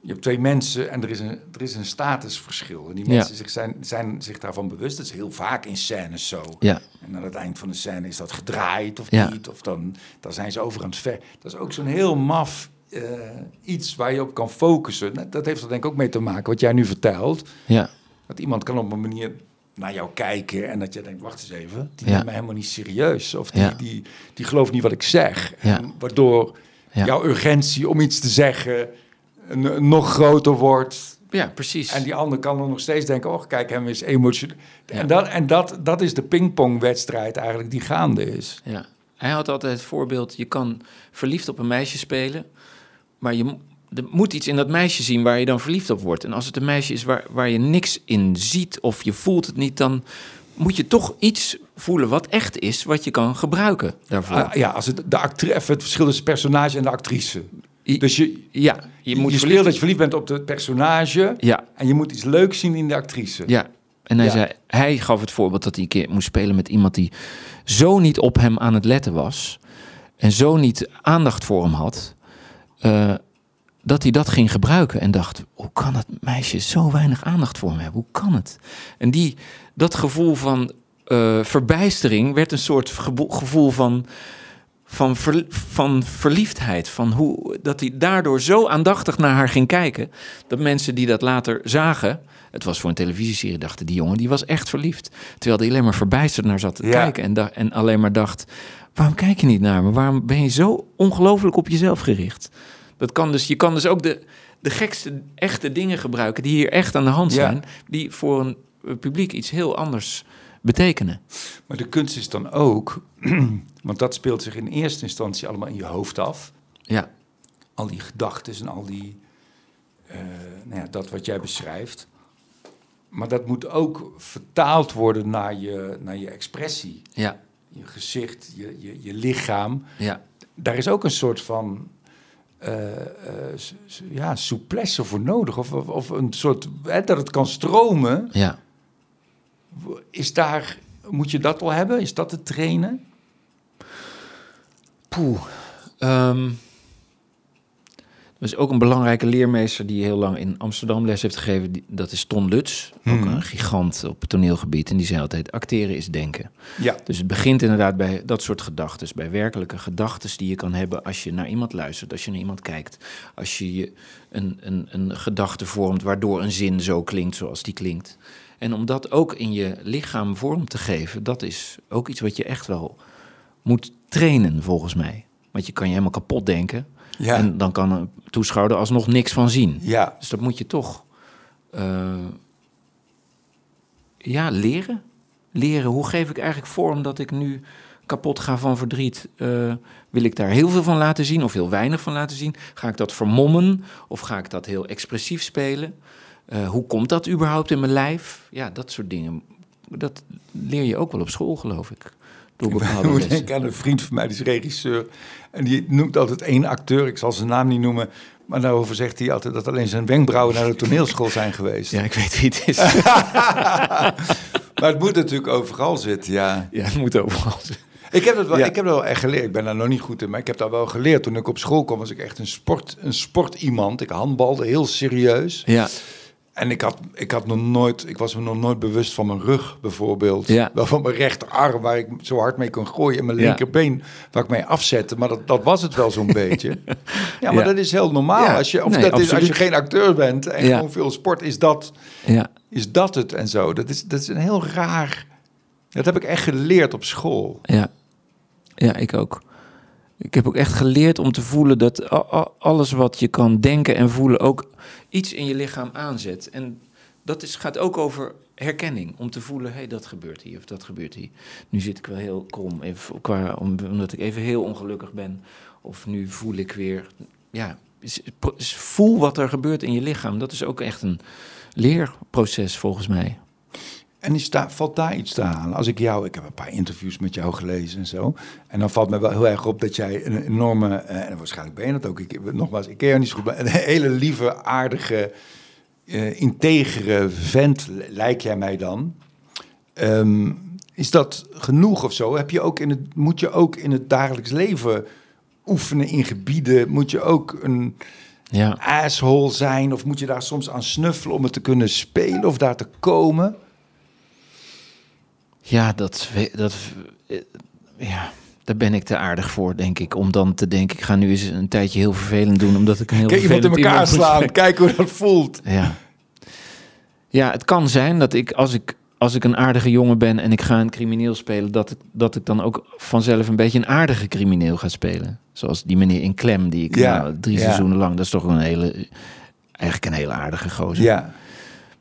je hebt twee mensen en er is een, er is een statusverschil. En die mensen ja. zich zijn, zijn zich daarvan bewust. Dat is heel vaak in scènes zo. Ja. En aan het eind van de scène is dat gedraaid of ja. niet. Of dan, dan zijn ze over aan het ver. Dat is ook zo'n heel maf uh, iets waar je op kan focussen. Nou, dat heeft er denk ik ook mee te maken, wat jij nu vertelt. Ja. Dat iemand kan op een manier naar jou kijken en dat je denkt, wacht eens even. Die ja. neemt mij helemaal niet serieus. Of die, ja. die, die, die gelooft niet wat ik zeg. Ja. En waardoor ja. jouw urgentie om iets te zeggen... nog groter wordt. Ja, precies. En die ander kan dan nog steeds denken... oh, kijk, hem is emotioneel. Ja. En, dat, en dat, dat is de pingpongwedstrijd eigenlijk die gaande is. Ja. Hij had altijd het voorbeeld... je kan verliefd op een meisje spelen... maar je er moet iets in dat meisje zien... waar je dan verliefd op wordt. En als het een meisje is waar, waar je niks in ziet... of je voelt het niet, dan... moet je toch iets voelen wat echt is... wat je kan gebruiken daarvoor. Ah, ja, als het, de actri- even het verschil tussen het personage en de actrice... Dus je, ja, je, moet je speelt verliefd... dat je verliefd bent op het personage... Ja. En je moet iets leuks zien in de actrice. Ja, en hij, ja. zei, hij gaf het voorbeeld dat hij een keer moest spelen met iemand... die zo niet op hem aan het letten was... en zo niet aandacht voor hem had... Uh, dat hij dat ging gebruiken en dacht... hoe kan dat meisje zo weinig aandacht voor me hebben? Hoe kan het? En die, dat gevoel van uh, verbijstering werd een soort gebo- gevoel van... Van, ver, van verliefdheid, van hoe dat hij daardoor zo aandachtig naar haar ging kijken... dat mensen die dat later zagen... het was voor een televisieserie, dachten die jongen, die was echt verliefd. Terwijl hij alleen maar verbijsterd naar zat te ja. kijken... En, da- en alleen maar dacht, waarom kijk je niet naar me? Waarom ben je zo ongelooflijk op jezelf gericht? Dat kan dus, je kan dus ook de, de gekste, echte dingen gebruiken... die hier echt aan de hand zijn... Ja. die voor een publiek iets heel anders... betekenen. Maar de kunst is dan ook, want dat speelt zich in eerste instantie allemaal in je hoofd af. Ja. Al die gedachten en al die, uh, nou ja, dat wat jij beschrijft. Maar dat moet ook vertaald worden naar je, naar je expressie. Ja. Je gezicht, je, je, je lichaam. Ja. Daar is ook een soort van uh, uh, s- s- ja, souplesse voor nodig. Of, of, of een soort, hè, dat het kan stromen. Ja. Is daar, moet je dat al hebben? Is dat te trainen? Poeh. Um, er is ook een belangrijke leermeester die heel lang in Amsterdam les heeft gegeven. Die, dat is Ton Luts, hmm. ook een gigant op het toneelgebied. En die zei altijd, acteren is denken. Ja. Dus het begint inderdaad bij dat soort gedachten. Bij werkelijke gedachten die je kan hebben als je naar iemand luistert. Als je naar iemand kijkt. Als je, je een, een, een gedachte vormt waardoor een zin zo klinkt zoals die klinkt. En om dat ook in je lichaam vorm te geven... dat is ook iets wat je echt wel moet trainen, volgens mij. Want je kan je helemaal kapot denken... Ja. en dan kan een toeschouwer alsnog niks van zien. Ja. Dus dat moet je toch uh, ja, leren. Leren, hoe geef ik eigenlijk vorm dat ik nu kapot ga van verdriet? Uh, wil ik daar heel veel van laten zien of heel weinig van laten zien? Ga ik dat vermommen of ga ik dat heel expressief spelen... Uh, hoe komt dat überhaupt in mijn lijf? Ja, dat soort dingen. Dat leer je ook wel op school, geloof ik. Door bepaalde lessen. Ik heb een vriend van mij, die is regisseur. En die noemt altijd één acteur. Ik zal zijn naam niet noemen. Maar daarover zegt hij altijd dat alleen zijn wenkbrauwen naar de toneelschool zijn geweest. Ja, ik weet wie het is. Maar het moet natuurlijk overal zitten, ja. Ja, het moet overal zitten. Ik heb dat wel, ja. ik heb dat wel echt geleerd. Ik ben daar nog niet goed in, maar ik heb dat wel geleerd. Toen ik op school kwam, was ik echt een sport, een sportiemand. Ik handbalde heel serieus. Ja. En ik, had, ik, had nog nooit, ik was me nog nooit bewust van mijn rug, bijvoorbeeld. Ja. Wel van mijn rechterarm, waar ik zo hard mee kon gooien. En mijn ja. linkerbeen, waar ik mee afzette. Maar dat, dat was het wel zo'n beetje. Ja, maar ja. dat is heel normaal. Ja. Als, je, of nee, dat is, als je geen acteur bent en ja. gewoon veel sport, is dat, ja. is dat het en zo. Dat is, dat is een heel raar... Dat heb ik echt geleerd op school. Ja, ja ik ook. Ik heb ook echt geleerd om te voelen dat alles wat je kan denken en voelen ook iets in je lichaam aanzet. En dat is, gaat ook over herkenning. Om te voelen, hé, hey, dat gebeurt hier of dat gebeurt hier. Nu zit ik wel heel krom, even, qua, omdat ik even heel ongelukkig ben. Of nu voel ik weer, ja, voel wat er gebeurt in je lichaam. Dat is ook echt een leerproces volgens mij. En is daar, valt daar iets te halen? Als ik jou, ik heb een paar interviews met jou gelezen en zo. En dan valt me wel heel erg op dat jij een enorme, en waarschijnlijk ben je dat ook, ik, nogmaals, ik ken jou niet zo goed, maar een hele lieve, aardige, uh, integere vent lijk jij mij dan. Um, is dat genoeg of zo? Heb je ook in het, moet je ook in het dagelijks leven oefenen in gebieden? Moet je ook een... Ja. asshole zijn? Of moet je daar soms aan snuffelen om het te kunnen spelen of daar te komen? Ja, dat, dat, ja, daar ben ik te aardig voor, denk ik. Om dan te denken, ik ga nu eens een tijdje heel vervelend doen. Omdat ik een heel Kijk, vervelend iemand in elkaar slaan, kijken hoe dat voelt. Ja. Ja, het kan zijn dat ik als ik... Als ik een aardige jongen ben en ik ga een crimineel spelen... Dat ik, dat ik dan ook vanzelf een beetje een aardige crimineel ga spelen. Zoals die meneer in Klem, die ik ja, nou, drie ja. seizoenen lang... Dat is toch een hele, eigenlijk een hele aardige gozer. Ja.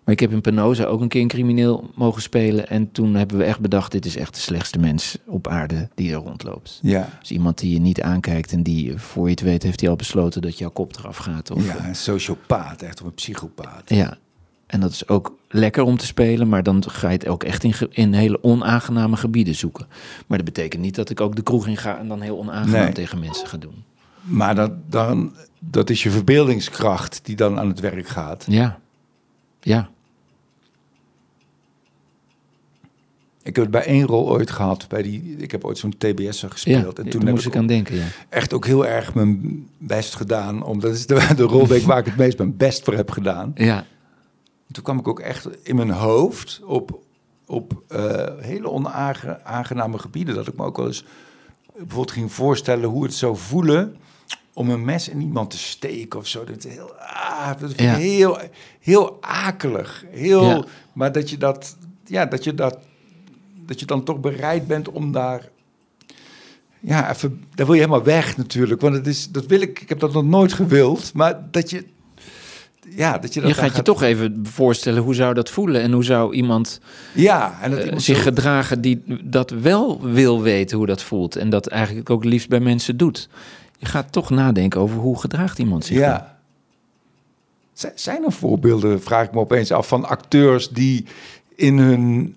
Maar ik heb in Penosa ook een keer een crimineel mogen spelen. En toen hebben we echt bedacht... Dit is echt de slechtste mens op aarde die er rondloopt. Ja. Dus iemand die je niet aankijkt en die voor je het weet... Heeft hij al besloten dat jouw kop eraf gaat. Of, ja, een sociopaat, echt of een psychopaat. Ja. En dat is ook lekker om te spelen, maar dan ga je het ook echt in, ge- in hele onaangename gebieden zoeken. Maar dat betekent niet dat ik ook de kroeg in ga en dan heel onaangenaam nee. tegen mensen ga doen. Maar dat, dan, dat is je verbeeldingskracht die dan aan het werk gaat. Ja, ja. Ik heb het bij één rol ooit gehad. Bij die, ik heb ooit zo'n T B S'er gespeeld. Ja, en toen heb moest ik, ik aan denken, ja. Echt ook heel erg mijn best gedaan. Omdat is de, de rol waar ik het meest mijn best voor heb gedaan. Ja. Toen kwam ik ook echt in mijn hoofd op, op uh, hele onaangename gebieden. Dat ik me ook wel eens bijvoorbeeld ging voorstellen hoe het zou voelen om een mes in iemand te steken of zo. Dat is heel, ah, dat ja. heel, heel akelig. Heel, ja. Maar dat je dat, ja, dat je dat, dat je dan toch bereid bent om daar, ja, even, daar wil je helemaal weg natuurlijk. Want het is, dat wil ik, ik heb dat nog nooit gewild, maar dat je. Ja, dat je, dat je gaat je gaat... toch even voorstellen hoe zou dat voelen en hoe zou iemand, ja, en dat iemand zich zo... gedragen die dat wel wil weten hoe dat voelt en dat eigenlijk ook liefst bij mensen doet. Je gaat toch nadenken over hoe gedraagt iemand zich. Ja. Z- zijn er voorbeelden, vraag ik me opeens af, van acteurs die in hun,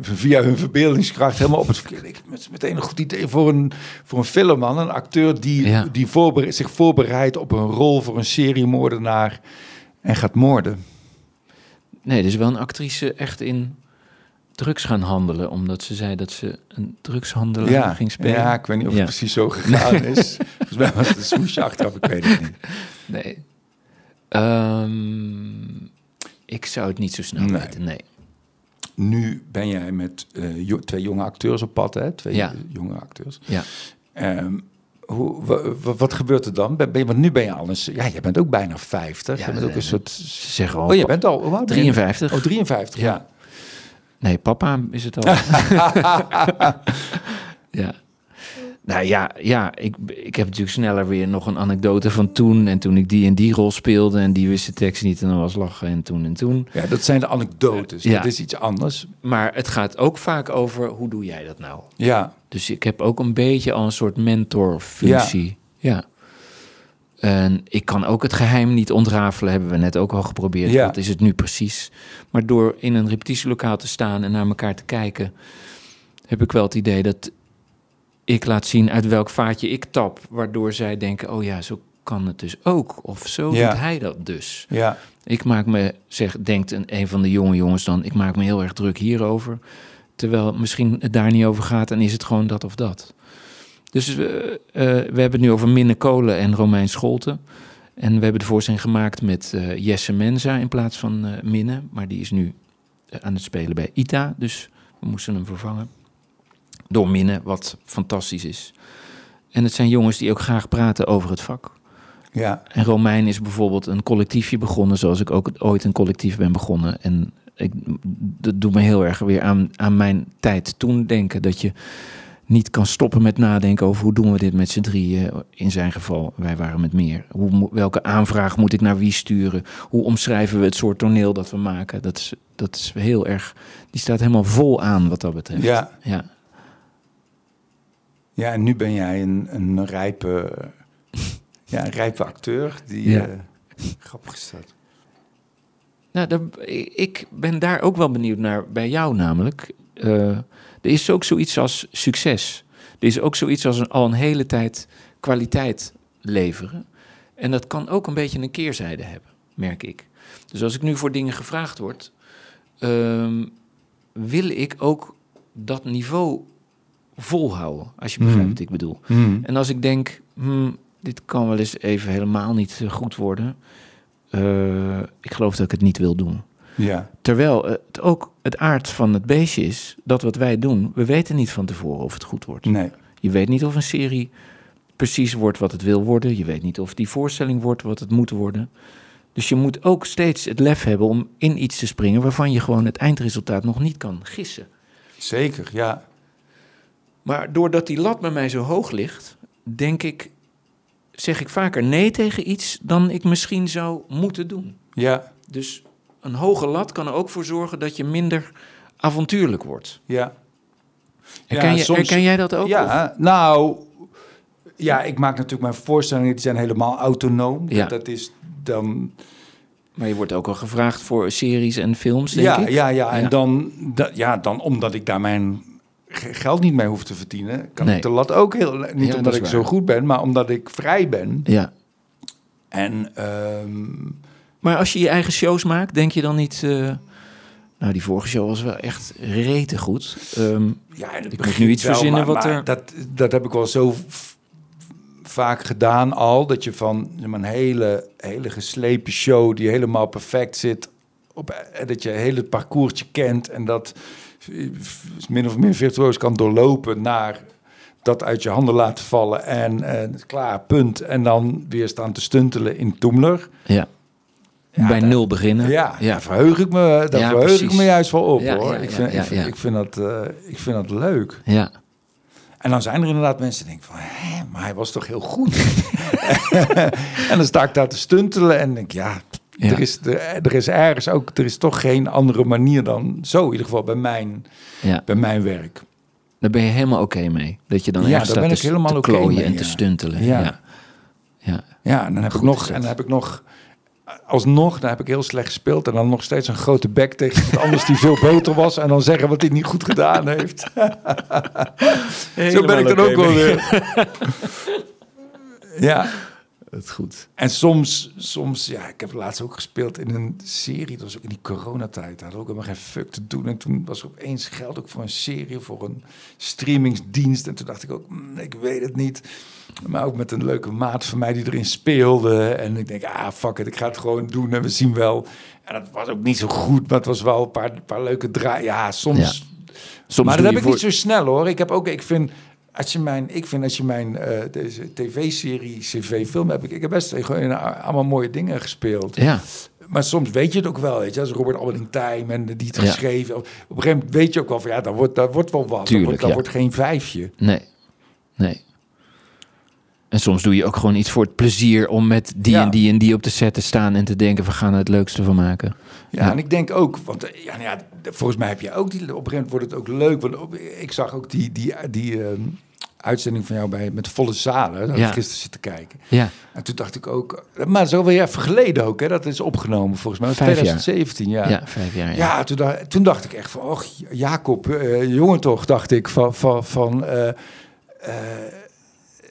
via hun verbeeldingskracht helemaal op het verkeerde... Ik heb meteen een goed idee voor een, voor een filmman, een acteur die, ja. die voorbere- zich voorbereidt op een rol voor een seriemoordenaar en gaat moorden. Nee, dus wel een actrice echt in drugs gaan handelen, omdat ze zei dat ze een drugshandelaar ja, ging spelen. Ja, ik weet niet of ja. het precies zo gegaan nee. is. Volgens mij was het een smoesje achteraf, ik weet het niet. Nee. Um, ik zou het niet zo snel nee. weten, nee. Nu ben jij met uh, jo- twee jonge acteurs op pad, hè? Twee ja. jonge acteurs. Ja. Um, hoe, w- w- wat gebeurt er dan? Ben, ben je, want nu ben je al eens... Ja, jij bent ook bijna vijftig. Ja, je bent nee, ook een soort... Zeg al, oh, je bent al... Oh, wow, drieënvijftig. Oh, drieënvijftig, ja. ja. Nee, papa is het al. ja. Nou ja, ja ik, ik heb natuurlijk sneller weer nog een anekdote van toen. En toen ik die en die rol speelde en die wist de tekst niet en dan was lachen en toen en toen. Ja, dat zijn de anekdotes. Ja. Dat is iets anders. Maar het gaat ook vaak over hoe doe jij dat nou? Ja. Dus ik heb ook een beetje al een soort mentorfunctie. Ja. ja. En ik kan ook het geheim niet ontrafelen, hebben we net ook al geprobeerd. Ja. Wat is het nu precies? Maar door in een repetitielokaal te staan en naar elkaar te kijken, heb ik wel het idee dat ik laat zien uit welk vaatje ik tap, waardoor zij denken, oh ja, zo kan het dus ook. Of zo ja. doet hij dat dus. Ja. Ik maak me, zeg, denkt een, een van de jonge jongens dan, ik maak me heel erg druk hierover, terwijl misschien het daar niet over gaat en is het gewoon dat of dat. Dus uh, uh, we hebben het nu over Minne Kolen en Romein Scholten. En we hebben de voorstelling gemaakt met uh, Jesse Mensa in plaats van uh, Minne, maar die is nu uh, aan het spelen bij I T A, dus we moesten hem vervangen. Door Minne, wat fantastisch is. En het zijn jongens die ook graag praten over het vak. Ja. En Romein is bijvoorbeeld een collectiefje begonnen, zoals ik ook ooit een collectief ben begonnen. En ik, dat doet me heel erg weer aan, aan mijn tijd toen denken. Dat je niet kan stoppen met nadenken over hoe doen we dit met z'n drieën. In zijn geval, wij waren met meer. Hoe, welke aanvraag moet ik naar wie sturen? Hoe omschrijven we het soort toneel dat we maken? Dat is, dat is heel erg... Die staat helemaal vol aan wat dat betreft. Ja, ja. ja en nu ben jij een, een, rijpe, ja, een rijpe acteur. Die, ja. uh, grappig is dat. Nou, dat, ik ben daar ook wel benieuwd naar bij jou namelijk... Uh, Er is ook zoiets als succes. Er is ook zoiets als een, al een hele tijd kwaliteit leveren. En dat kan ook een beetje een keerzijde hebben, merk ik. Dus als ik nu voor dingen gevraagd word... Um, wil ik ook dat niveau volhouden, als je begrijpt mm. wat ik bedoel. Mm. En als ik denk, hmm, dit kan wel eens even helemaal niet goed worden... Uh, ik geloof dat ik het niet wil doen. Ja. Terwijl het ook het aard van het beestje is... dat wat wij doen, we weten niet van tevoren of het goed wordt. Nee. Je weet niet of een serie precies wordt wat het wil worden. Je weet niet of die voorstelling wordt wat het moet worden. Dus je moet ook steeds het lef hebben om in iets te springen... waarvan je gewoon het eindresultaat nog niet kan gissen. Zeker, ja. Maar doordat die lat bij mij zo hoog ligt, denk ik... zeg ik vaker nee tegen iets dan ik misschien zou moeten doen. Ja. Dus... een hoge lat kan er ook voor zorgen dat je minder avontuurlijk wordt. Ja. Herken, ja, je, soms, herken jij dat ook? Ja, of? nou... Ja, ik maak natuurlijk mijn voorstellingen... die zijn helemaal autonoom. Ja. Dat is dan... Maar je wordt ook al gevraagd voor series en films, denk ja, ik. Ja, ja, en ja. Dan, da, ja, dan omdat ik daar mijn geld niet mee hoef te verdienen... kan nee. ik de lat ook heel... Niet ja, omdat ik waar. zo goed ben, maar omdat ik vrij ben. Ja. En... Um, Maar als je je eigen shows maakt, denk je dan niet... Uh, nou, die vorige show was wel echt rete goed. Um, ja, ik moet nu iets wel, verzinnen maar, wat maar er... Dat, dat heb ik wel zo f- vaak gedaan al. Dat je van een hele, hele geslepen show die helemaal perfect zit... Op, dat je heel het parcoursje kent en dat min of meer virtuoos kan doorlopen... naar dat uit je handen laten vallen en uh, klaar, punt. En dan weer staan te stuntelen in Toemler... Ja. Ja, bij dat, nul beginnen. Ja, ja. Daar verheug ik me, daar ja, verheug precies. ik me juist wel op, ja, hoor. Ja, ja, ik, vind, ja, ja. Ik, vind, ik, vind dat, uh, ik vind dat leuk. Ja. En dan zijn er inderdaad mensen die denken van... Hé, maar hij was toch heel goed? En dan sta ik daar te stuntelen en denk ja... ja. Er, is, er, er is ergens ook... Er is toch geen andere manier dan zo. In ieder geval bij mijn, ja. bij mijn werk. Daar ben je helemaal oké okay mee. Dat je dan ja, ergens daar staat te, te klooien okay mee, en ja. te stuntelen. Ja, ja. ja. ja en, dan heb goed, ik nog, en dan heb ik nog... Alsnog, dan heb ik heel slecht gespeeld... en dan nog steeds een grote bek tegen iemand anders die veel beter was... en dan zeggen wat hij niet goed gedaan heeft. Zo ben ik dan okay ook wel weer. Ja. Dat is goed. En soms, soms, ja, ik heb laatst ook gespeeld in een serie... dat was ook in die coronatijd, daar had ook helemaal geen fuck te doen... en toen was er opeens geld ook voor een serie, voor een streamingsdienst... en toen dacht ik ook, mm, ik weet het niet... Maar ook met een leuke maat van mij die erin speelde. En ik denk, ah, fuck it, ik ga het gewoon doen en we zien wel. En dat was ook niet zo goed, maar het was wel een paar, een paar leuke draai. Ja, soms... Ja. soms maar dat heb ik voor... niet zo snel, hoor. Ik heb ook, ik vind... Als je mijn, ik vind als je mijn uh, deze tv-serie, cv-film heb ik... Ik heb best gewoon allemaal mooie dingen gespeeld. Ja. Maar soms weet je het ook wel, weet je. Als Robert Albert Tijn en die het ja. geschreven... Op een gegeven moment weet je ook wel van, ja, dat wordt, dat wordt wel wat. Tuurlijk, dat wordt, dat ja. wordt geen vijfje. Nee, nee. En soms doe je ook gewoon iets voor het plezier om met die ja. en die en die op de set te staan... en te denken, we gaan er het leukste van maken. Ja, ja. En ik denk ook, want ja, nou ja, volgens mij heb je ook... die op een gegeven moment wordt het ook leuk. Want op, ik zag ook die, die, die uh, uitzending van jou bij met volle zalen. Dat ja. ik gisteren zitten kijken. Ja. En toen dacht ik ook... Maar zo weer even geleden ook, hè, dat is opgenomen volgens mij. Vijf twintig zeventien, jaar. ja. Ja, vijf jaar. Ja, ja toen, dacht, toen dacht ik echt van... Och, Jacob, uh, jongen toch, dacht ik van... van, van uh, uh,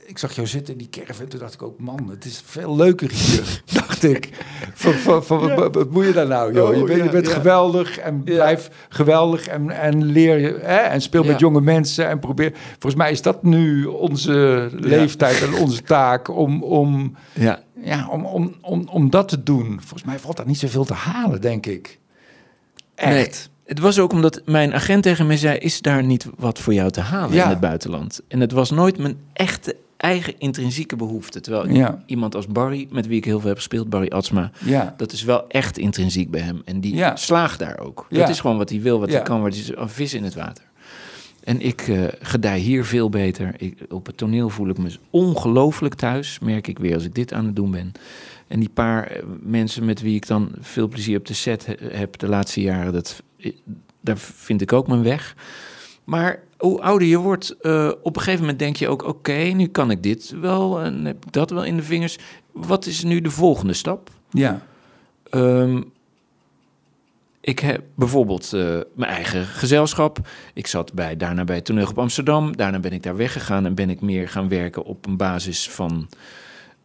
ik zag jou zitten in die kerf en toen dacht ik ook... man, het is veel leuker hier, dacht ik. Van, van, van, ja. Wat moet je daar nou, joh? Je bent, ja, je bent ja. geweldig en ja. blijf geweldig en, en leer je... Hè? En speel ja. met jonge mensen en probeer... Volgens mij is dat nu onze leeftijd ja. en onze taak om, om, ja. Ja, om, om, om, om dat te doen. Volgens mij valt daar niet zoveel te halen, denk ik. Echt. Nee. Het was ook omdat mijn agent tegen mij zei... is daar niet wat voor jou te halen ja. in het buitenland? En het was nooit mijn echte... eigen intrinsieke behoefte. Terwijl ja. iemand als Barry, met wie ik heel veel heb gespeeld... Barry Atsma, ja. dat is wel echt intrinsiek bij hem. En die ja. slaagt daar ook. Ja. Dat is gewoon wat hij wil, wat ja. hij kan. Wat hij is, een vis in het water. En ik uh, gedij hier veel beter. Ik, op het toneel voel ik me ongelooflijk thuis, merk ik weer als ik dit aan het doen ben. En die paar uh, mensen met wie ik dan veel plezier op de set he, heb de laatste jaren, dat, daar vind ik ook mijn weg. Maar hoe ouder je wordt, uh, op een gegeven moment denk je ook, oké, okay, nu kan ik dit wel en heb dat wel in de vingers. Wat is nu de volgende stap? Ja. Um, Ik heb bijvoorbeeld uh, mijn eigen gezelschap. Ik zat bij, daarna bij Toneelgroep Amsterdam. Daarna ben ik daar weggegaan en ben ik meer gaan werken op een basis van...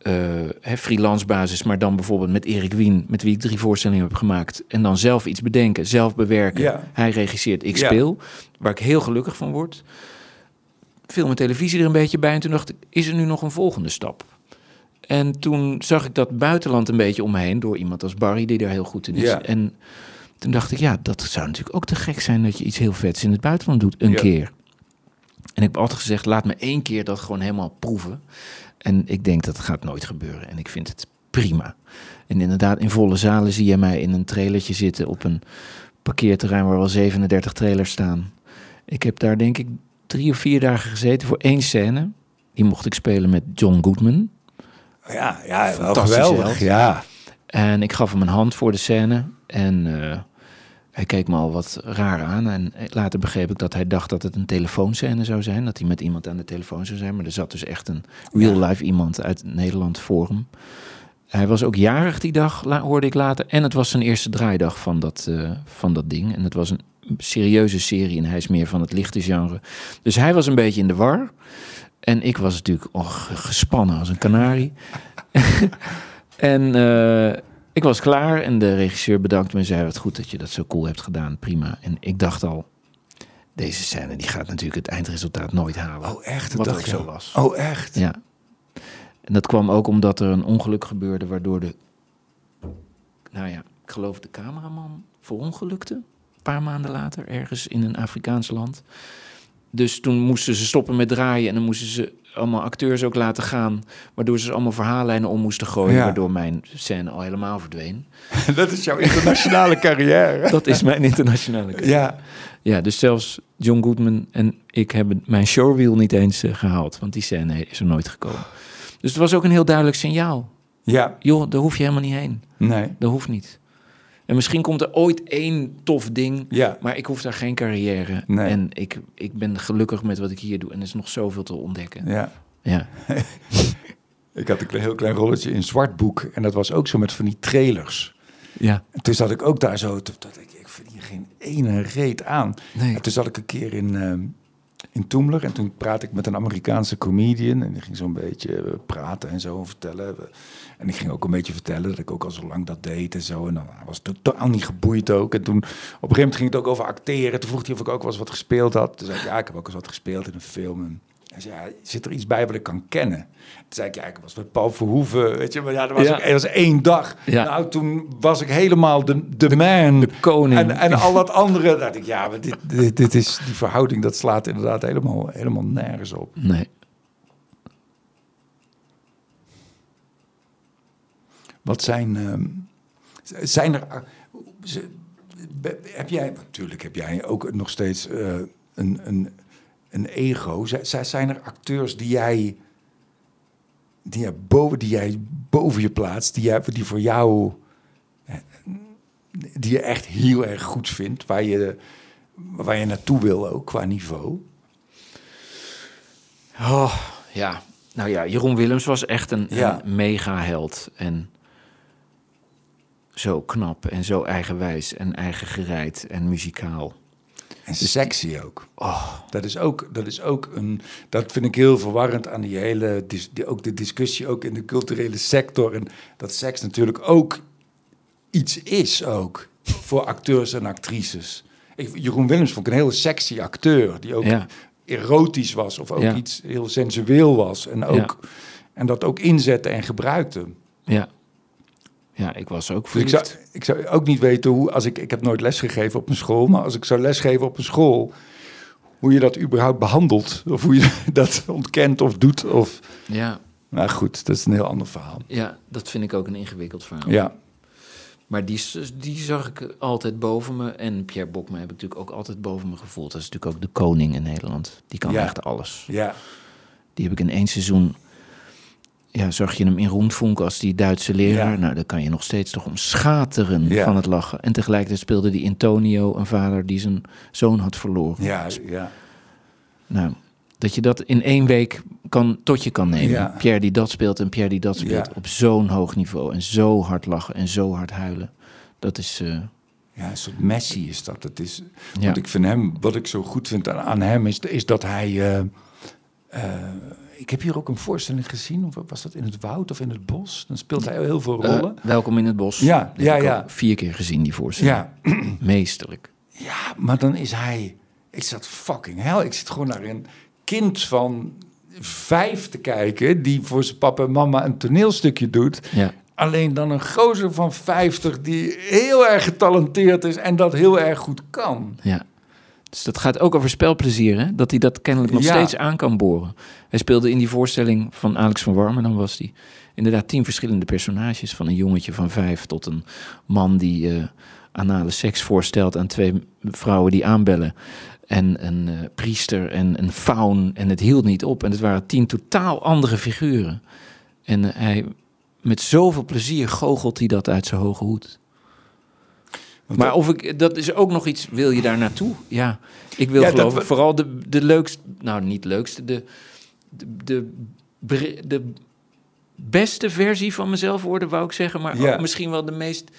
Uh, hè, freelance basis, maar dan bijvoorbeeld met Erik Wien... met wie ik drie voorstellingen heb gemaakt. En dan zelf iets bedenken, zelf bewerken. Ja. Hij regisseert, ik speel. Ja. Waar ik heel gelukkig van word. Film en televisie er een beetje bij. En toen dacht ik, is er nu nog een volgende stap? En toen zag ik dat buitenland een beetje om me heen... door iemand als Barry, die daar heel goed in is. Ja. En... toen dacht ik, ja, dat zou natuurlijk ook te gek zijn... dat je iets heel vets in het buitenland doet, een ja. keer. En ik heb altijd gezegd, laat me één keer dat gewoon helemaal proeven. En ik denk, dat gaat nooit gebeuren. En ik vind het prima. En inderdaad, in volle zalen zie je mij in een trailertje zitten... op een parkeerterrein waar wel zevenendertig trailers staan. Ik heb daar denk ik drie of vier dagen gezeten voor één scène. Die mocht ik spelen met John Goodman. Ja, ja, wel geweldig. Ja. En ik gaf hem een hand voor de scène... En uh, hij keek me al wat raar aan. En later begreep ik dat hij dacht dat het een telefoonscène zou zijn. Dat hij met iemand aan de telefoon zou zijn. Maar er zat dus echt een real-life iemand uit Nederland voor hem. Hij was ook jarig die dag, hoorde ik later. En het was zijn eerste draaidag van dat, uh, van dat ding. En het was een serieuze serie. En hij is meer van het lichte genre. Dus hij was een beetje in de war. En ik was natuurlijk oh, gespannen als een kanarie. en... Uh, Ik was klaar en de regisseur bedankte me en zei... wat goed dat je dat zo cool hebt gedaan, prima. En ik dacht al, deze scène die gaat natuurlijk het eindresultaat nooit halen. Oh echt? Wat ook zo was. Oh echt? Ja. En dat kwam ook omdat er een ongeluk gebeurde... waardoor de, nou ja, ik geloof de cameraman verongelukte... een paar maanden later, ergens in een Afrikaans land. Dus toen moesten ze stoppen met draaien en dan moesten ze... allemaal acteurs ook laten gaan, waardoor ze allemaal verhaallijnen om moesten gooien, ja. waardoor mijn scène al helemaal verdween. Dat is jouw internationale carrière. Dat is mijn internationale carrière. Ja. Ja, dus zelfs John Goodman en ik hebben mijn showreel niet eens uh, gehaald, want die scène is er nooit gekomen. Dus het was ook een heel duidelijk signaal. Ja. Joh, daar hoef je helemaal niet heen. Nee. Dat hoeft niet. En misschien komt er ooit één tof ding, ja. maar ik hoef daar geen carrière. Nee. En ik, ik ben gelukkig met wat ik hier doe en er is nog zoveel te ontdekken. Ja. Ja. Ik had een heel klein rolletje in Zwartboek en dat was ook zo met van die trailers. Ja. En toen zat ik ook daar zo, dat ik, ik vind hier geen ene reet aan. Nee. En toen zat ik een keer in, uh, in Toemler en toen praatte ik met een Amerikaanse comedian en die ging zo'n beetje praten en zo vertellen... En ik ging ook een beetje vertellen dat ik ook al zo lang dat deed en zo. En dan was het totaal niet geboeid ook. En toen op een gegeven moment ging het ook over acteren. Toen vroeg hij of ik ook wel eens wat gespeeld had. Toen zei ik, ja, ik heb ook eens wat gespeeld in een film. En hij zei, ja, zit er iets bij wat ik kan kennen? Toen zei ik, ja, ik was met Paul Verhoeven, weet je. Maar ja, dat was, ja. ook, dat was één dag. Ja. Nou, toen was ik helemaal de, de, de man. De koning. En, en al dat andere. Dacht ik, ja, maar dit, dit, dit is, die verhouding, dat slaat inderdaad helemaal, helemaal nergens op. Nee. Wat zijn, um, zijn er, uh, ze, be, heb jij, natuurlijk heb jij ook nog steeds uh, een, een, een ego. Z, zijn er acteurs die jij, die, jij boven, die jij boven je plaatst, die, jij, die voor jou, die je echt heel erg goed vindt, waar je, waar je naartoe wil ook, qua niveau? Oh, ja, nou ja, Jeroen Willems was echt een, ja. een mega held en... zo knap en zo eigenwijs en eigengereid en muzikaal. En sexy ook. Oh. Dat is ook, dat is ook een... Dat vind ik heel verwarrend aan die hele... Die, ook de discussie ook in de culturele sector. En dat seks natuurlijk ook iets is ook. Voor acteurs en actrices. Ik, Jeroen Willems vond ik een hele sexy acteur. Die ook ja. erotisch was. Of ook ja. iets heel sensueel was. En, ook, ja. en dat ook inzette en gebruikte. Ja. Ja, ik was ook verliefd. Dus ik, zou, ik zou ook niet weten hoe, als ik, ik heb nooit lesgegeven op een school, maar als ik zou lesgeven op een school, hoe je dat überhaupt behandelt. Of hoe je dat ontkent of doet. Of... Ja. Nou goed, dat is een heel ander verhaal. Ja, dat vind ik ook een ingewikkeld verhaal. Ja. Maar die, die zag ik altijd boven me. En Pierre Bokma heb ik natuurlijk ook altijd boven me gevoeld. Dat is natuurlijk ook de koning in Nederland. Die kan ja. echt alles. Ja. Die heb ik in één seizoen... Ja, zag je hem in Rundfunk als die Duitse leraar. Ja. Nou, daar kan je nog steeds toch om schateren ja. van het lachen. En tegelijkertijd speelde die Antonio, een vader die zijn zoon had verloren. Ja, ja. Nou, dat je dat in één week kan, tot je kan nemen. Ja. Pierre die dat speelt en Pierre die dat speelt ja. op zo'n hoog niveau. En zo hard lachen en zo hard huilen. Dat is... Uh... Ja, een soort Messi is dat. Dat is, ja. Wat ik van hem, wat ik zo goed vind aan, aan hem is, is dat hij... Uh, uh, Ik heb hier ook een voorstelling gezien. Of was dat in het woud of in het bos? Dan speelt hij heel veel rollen. Uh, welkom in het bos. Ja, ja, heb ik ja. vier keer gezien, die voorstelling. Ja. Meesterlijk. Ja, maar dan is hij... Ik zat fucking hell. Ik zit gewoon naar een kind van vijf te kijken... die voor zijn papa en mama een toneelstukje doet. Ja. Alleen dan een gozer van vijftig die heel erg getalenteerd is... en dat heel erg goed kan. Ja. Dus dat gaat ook over spelplezier, hè? Dat hij dat kennelijk nog ja. steeds aan kan boren. Hij speelde in die voorstelling van Alex van Warmen, dan was hij inderdaad tien verschillende personages... van een jongetje van vijf tot een man die uh, anale seks voorstelt... aan twee vrouwen die aanbellen. En een uh, priester en een faun. En het hield niet op. En het waren tien totaal andere figuren. En uh, hij met zoveel plezier goochelt hij dat uit zijn hoge hoed... Want maar of ik, dat is ook nog iets, wil je daar naartoe? Ja, ik wil ja, geloof we... vooral de, de leukste, nou niet leukste, de, de, de, de beste versie van mezelf worden, wou ik zeggen. Maar ja. ook misschien wel de meest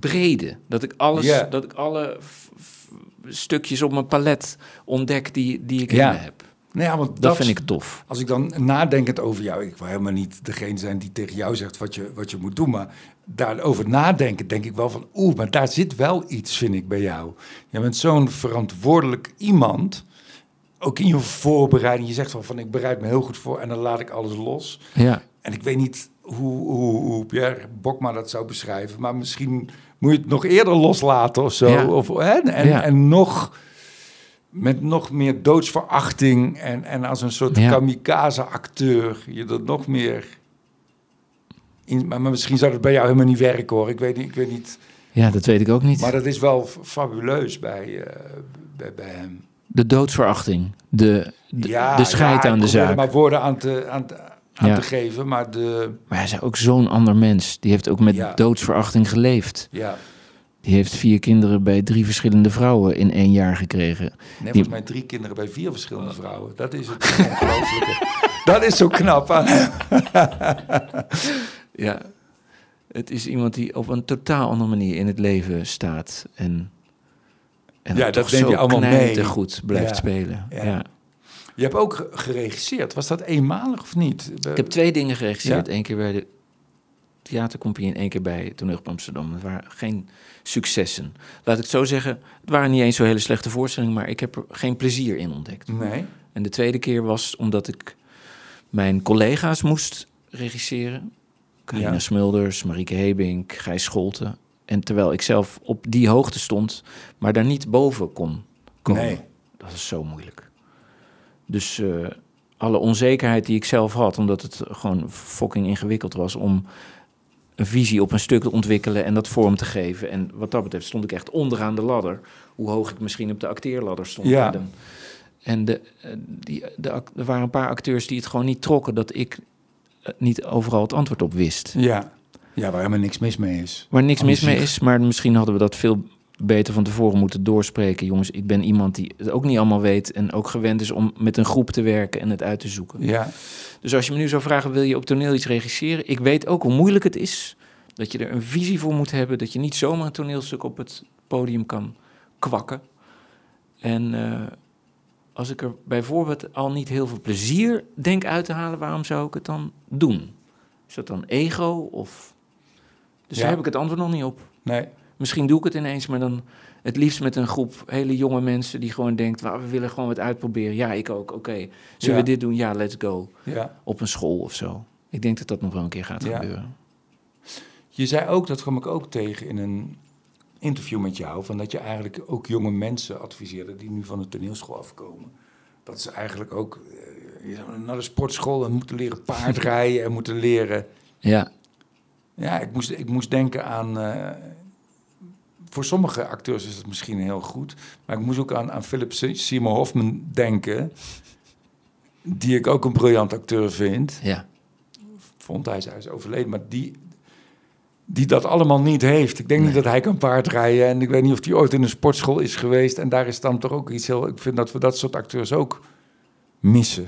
brede. Dat ik alles, ja. dat ik alle f, f, stukjes op mijn palet ontdek die, die ik ja. in me heb. Nou ja, want dat, dat vind ik tof. Als ik dan nadenkend over jou... Ik wil helemaal niet degene zijn die tegen jou zegt wat je, wat je moet doen... maar daarover nadenken denk ik wel van... oeh, maar daar zit wel iets, vind ik, bij jou. Je bent zo'n verantwoordelijk iemand... ook in je voorbereiding. Je zegt van, van ik bereid me heel goed voor... en dan laat ik alles los. Ja. En ik weet niet hoe, hoe, hoe Pierre Bokma dat zou beschrijven... maar misschien moet je het nog eerder loslaten of zo. Ja. Of, hè? En, ja. en nog... met nog meer doodsverachting en, en als een soort ja. kamikaze-acteur. Je dat nog meer... In, maar, maar misschien zou dat bij jou helemaal niet werken, hoor. Ik weet, ik weet niet... Ja, dat weet ik ook niet. Maar dat is wel fabuleus bij, uh, bij, bij hem. De doodsverachting. De, de, ja, de scheid ja, aan de zaak. Er maar woorden aan te, aan, aan ja. te geven, maar de... Maar hij is ook zo'n ander mens. Die heeft ook met ja. doodsverachting geleefd. Ja. Die heeft vier kinderen bij drie verschillende vrouwen in één jaar gekregen. Nee, volgens mij drie kinderen bij vier verschillende vrouwen. Dat is het ongelooflijke. Dat is zo knap. Ja, het is iemand die op een totaal andere manier in het leven staat. En, en ja, dat denk je allemaal mee. En goed blijft ja. spelen. Ja. Ja. Je hebt ook geregisseerd. Was dat eenmalig of niet? Ik heb twee dingen geregisseerd. Ja. Eén keer bij de theatercompagnie en één keer bij Toneelgroep Amsterdam. Dat waren geen... successen. Laat ik het zo zeggen, het waren niet eens zo hele slechte voorstellingen... maar ik heb er geen plezier in ontdekt. Nee. En de tweede keer was omdat ik mijn collega's moest regisseren. Carina ja. Smulders, Marieke Hebink, Gijs Scholten. En terwijl ik zelf op die hoogte stond, maar daar niet boven kon komen. Nee. Dat is zo moeilijk. Dus uh, alle onzekerheid die ik zelf had... omdat het gewoon fucking ingewikkeld was om... een visie op een stuk te ontwikkelen en dat vorm te geven. En wat dat betreft stond ik echt onderaan de ladder. Hoe hoog ik misschien op de acteerladder stond. Ja. En de, die, de, er waren een paar acteurs die het gewoon niet trokken... dat ik niet overal het antwoord op wist. Ja, ja waar helemaal niks mis mee is. Waar niks Anders mis mee is, maar misschien hadden we dat veel beter van tevoren moeten doorspreken. Jongens, ik ben iemand die het ook niet allemaal weet... en ook gewend is om met een groep te werken en het uit te zoeken. Ja. Dus als je me nu zou vragen, wil je op toneel iets regisseren? Ik weet ook hoe moeilijk het is dat je er een visie voor moet hebben... dat je niet zomaar een toneelstuk op het podium kan kwakken. En uh, als ik er bijvoorbeeld al niet heel veel plezier denk uit te halen... waarom zou ik het dan doen? Is dat dan ego? Of... Dus ja. daar heb ik het antwoord nog niet op. Nee. Misschien doe ik het ineens, maar dan het liefst met een groep hele jonge mensen... die gewoon denkt, well, we willen gewoon wat uitproberen. Ja, ik ook, oké. Okay. Zullen ja. we dit doen? Ja, let's go. Ja. Op een school of zo. Ik denk dat dat nog wel een keer gaat ja. gebeuren. Je zei ook, dat kwam ik ook tegen in een interview met jou... van dat je eigenlijk ook jonge mensen adviseerde... die nu van de toneelschool afkomen. Dat ze eigenlijk ook uh, naar de sportschool... en moeten leren paardrijden en moeten leren... Ja. Ja, ik moest, ik moest denken aan... Uh, voor sommige acteurs is het misschien heel goed. Maar ik moest ook aan, aan Philip Seymour Hoffman denken. Die ik ook een briljant acteur vind. Ja. Vond hij, hij is overleden. Maar die, die dat allemaal niet heeft. Ik denk nee. niet dat hij kan paardrijden. En ik weet niet of hij ooit in een sportschool is geweest. En daar is dan toch ook iets heel... Ik vind dat we dat soort acteurs ook missen.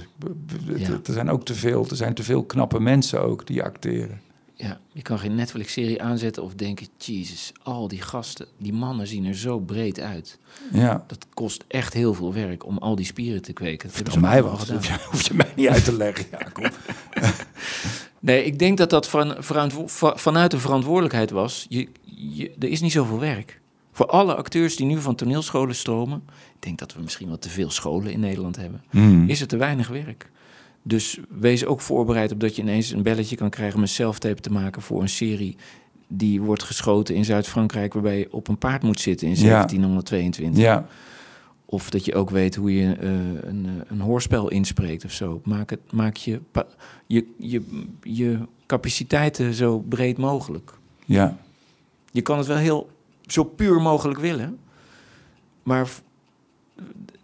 Ja. Er zijn ook te veel. Er zijn te veel knappe mensen ook die acteren. Ja, je kan geen Netflix-serie aanzetten of denken... Jezus, al die gasten, die mannen zien er zo breed uit. Ja. Dat kost echt heel veel werk om al die spieren te kweken. Dat voor mij was. Hoef je, hoef je mij niet uit te leggen, Jacob. Nee, ik denk dat dat van, verantwo- vanuit de verantwoordelijkheid was. Je, je, er is niet zoveel werk. Voor alle acteurs die nu van toneelscholen stromen... ik denk dat we misschien wel te veel scholen in Nederland hebben... Mm. is er te weinig werk. Dus wees ook voorbereid op dat je ineens een belletje kan krijgen... om een selftape te maken voor een serie... die wordt geschoten in Zuid-Frankrijk... waarbij je op een paard moet zitten in zeventienhonderdtweeëntwintig. Ja. Of dat je ook weet hoe je uh, een, een hoorspel inspreekt of zo. Maak, het, maak je, pa, je, je, je capaciteiten zo breed mogelijk. Ja. Je kan het wel heel zo puur mogelijk willen... maar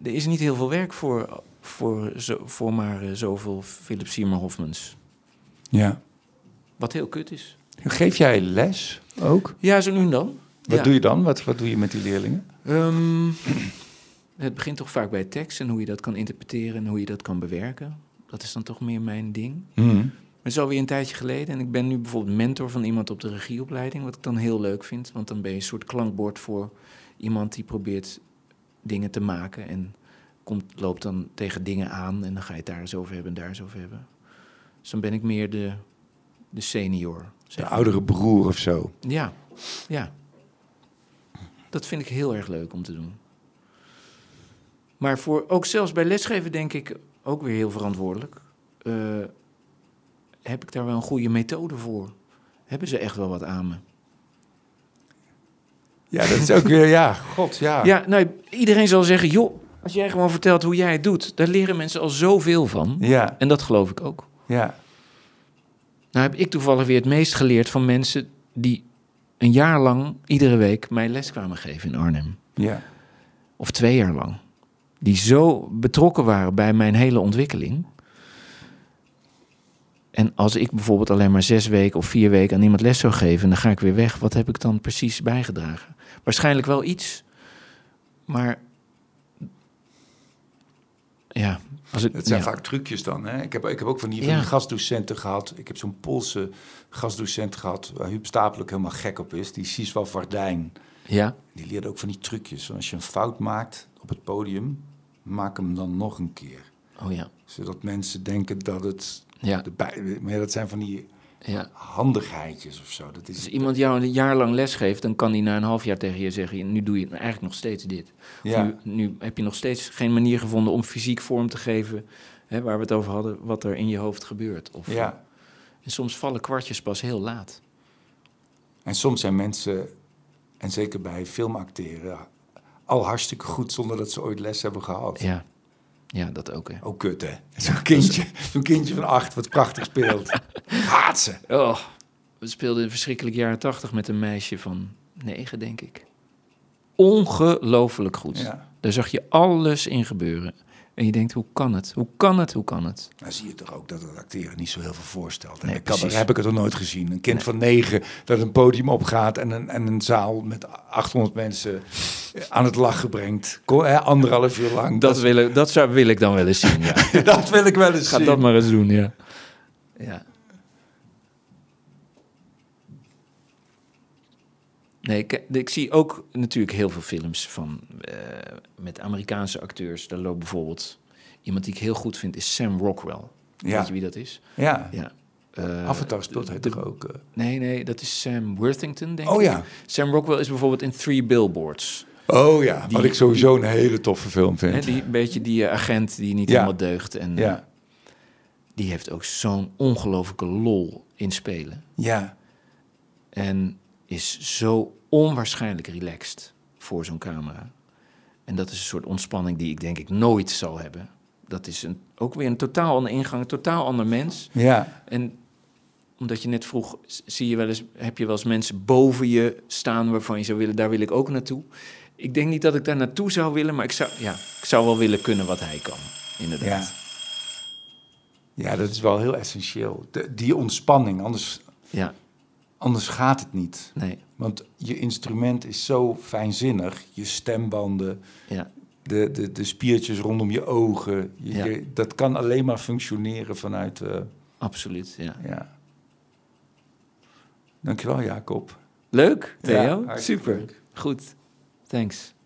er is niet heel veel werk voor... Voor, zo, voor maar uh, zoveel Philip Seymour Hoffmans. Ja. Wat heel kut is. Geef jij les ook? Ja, zo nu en dan. Wat ja. doe je dan? Wat, wat doe je met die leerlingen? Um, het begint toch vaak bij tekst en hoe je dat kan interpreteren en hoe je dat kan bewerken. Dat is dan toch meer mijn ding. Mm. Maar het is alweer een tijdje geleden en ik ben nu bijvoorbeeld mentor van iemand op de regieopleiding, wat ik dan heel leuk vind. Want dan ben je een soort klankbord voor iemand die probeert dingen te maken en... Komt, loopt dan tegen dingen aan en dan ga je het daar eens over hebben en daar eens over hebben. Dus dan ben ik meer de, de senior. Zeg. De oudere broer of zo. Ja, ja. Dat vind ik heel erg leuk om te doen. Maar voor, ook zelfs bij lesgeven denk ik ook weer heel verantwoordelijk. Uh, heb ik daar wel een goede methode voor? Hebben ze echt wel wat aan me? Ja, dat is ook weer, ja, god, ja. Ja, nou, iedereen zal zeggen, joh... Als jij gewoon vertelt hoe jij het doet, daar leren mensen al zoveel van. Ja. En dat geloof ik ook. Ja. Nou heb ik toevallig weer het meest geleerd van mensen die een jaar lang iedere week mij les kwamen geven in Arnhem. Ja. Of twee jaar lang. Die zo betrokken waren bij mijn hele ontwikkeling. En als ik bijvoorbeeld alleen maar zes weken of vier weken aan iemand les zou geven, dan ga ik weer weg. Wat heb ik dan precies bijgedragen? Waarschijnlijk wel iets, maar... Ja, als ik, het zijn ja. vaak trucjes dan. Hè? Ik, heb, ik heb ook van die, van die ja. gastdocenten gehad. Ik heb zo'n Poolse gastdocent gehad... waar Huub Stapel ook helemaal gek op is. Die Siswa Vardijn. Ja. Die leerde ook van die trucjes. Als je een fout maakt op het podium... maak hem dan nog een keer. Oh ja. Zodat mensen denken dat het... Ja. De bij, maar dat zijn van die ja. handigheidjes of zo. Dat is, als iemand jou een jaar lang les geeft... dan kan die na een half jaar tegen je zeggen... nu doe je eigenlijk nog steeds dit. Ja. Nu, nu heb je nog steeds geen manier gevonden om fysiek vorm te geven... Hè, waar we het over hadden, wat er in je hoofd gebeurt. Of, ja. En soms vallen kwartjes pas heel laat. En soms zijn mensen, en zeker bij filmacteren... al hartstikke goed zonder dat ze ooit les hebben gehad. Ja, ja dat ook. Hè. Ook kut, hè? Zo'n kindje, zo'n kindje van acht wat prachtig speelt. Haat ze. Oh, we speelden in verschrikkelijk jaren tachtig met een meisje van negen, denk ik. Ongelooflijk goed. Ja. Daar zag je alles in gebeuren. En je denkt, hoe kan het? Hoe kan het? Hoe kan het? Dan zie je toch ook dat het acteren niet zo heel veel voorstelt. Nee, daar heb ik het nog nooit gezien. Een kind nee. van negen dat een podium opgaat... en een, en een zaal met achthonderd mensen aan het lachen brengt. Kom, hè, anderhalf uur lang. Dat, dat, wil, ik, dat zou, wil ik dan wel eens zien, ja. Dat wil ik wel eens Ga zien. Ga dat maar eens doen, ja. Ja. Nee, ik, ik zie ook natuurlijk heel veel films van, uh, met Amerikaanse acteurs. Daar loopt bijvoorbeeld iemand die ik heel goed vind, is Sam Rockwell. Ja. Weet je wie dat is? Ja. ja. Uh, Avatar speelt hij toch ook? Uh... Nee, nee, dat is Sam Worthington, denk oh, ik. Oh ja. Sam Rockwell is bijvoorbeeld in Three Billboards. Oh ja, die, wat ik sowieso die, een hele toffe film vind. Hè, die, een beetje die uh, agent die niet ja. helemaal deugt. En, ja. uh, die heeft ook zo'n ongelofelijke lol in spelen. Ja. En... is zo onwaarschijnlijk relaxed voor zo'n camera. En dat is een soort ontspanning die ik denk ik nooit zal hebben. Dat is een, ook weer een totaal andere ingang, een totaal ander mens. Ja. En Omdat je net vroeg, zie je wel eens, heb je wel eens mensen boven je staan waarvan je zou willen, daar wil ik ook naartoe. Ik denk niet dat ik daar naartoe zou willen, maar ik zou, ja, ik zou wel willen kunnen wat hij kan, inderdaad. Ja, ja, dat is wel heel essentieel. De, die ontspanning, anders, ja. anders gaat het niet. Nee. Want je instrument is zo fijnzinnig, je stembanden, ja. de, de, de spiertjes rondom je ogen. Je, ja. je, dat kan alleen maar functioneren vanuit... Uh, Absoluut, ja. ja. Dankjewel, Jacob. Leuk, Theo. Ja, super. Goed, thanks.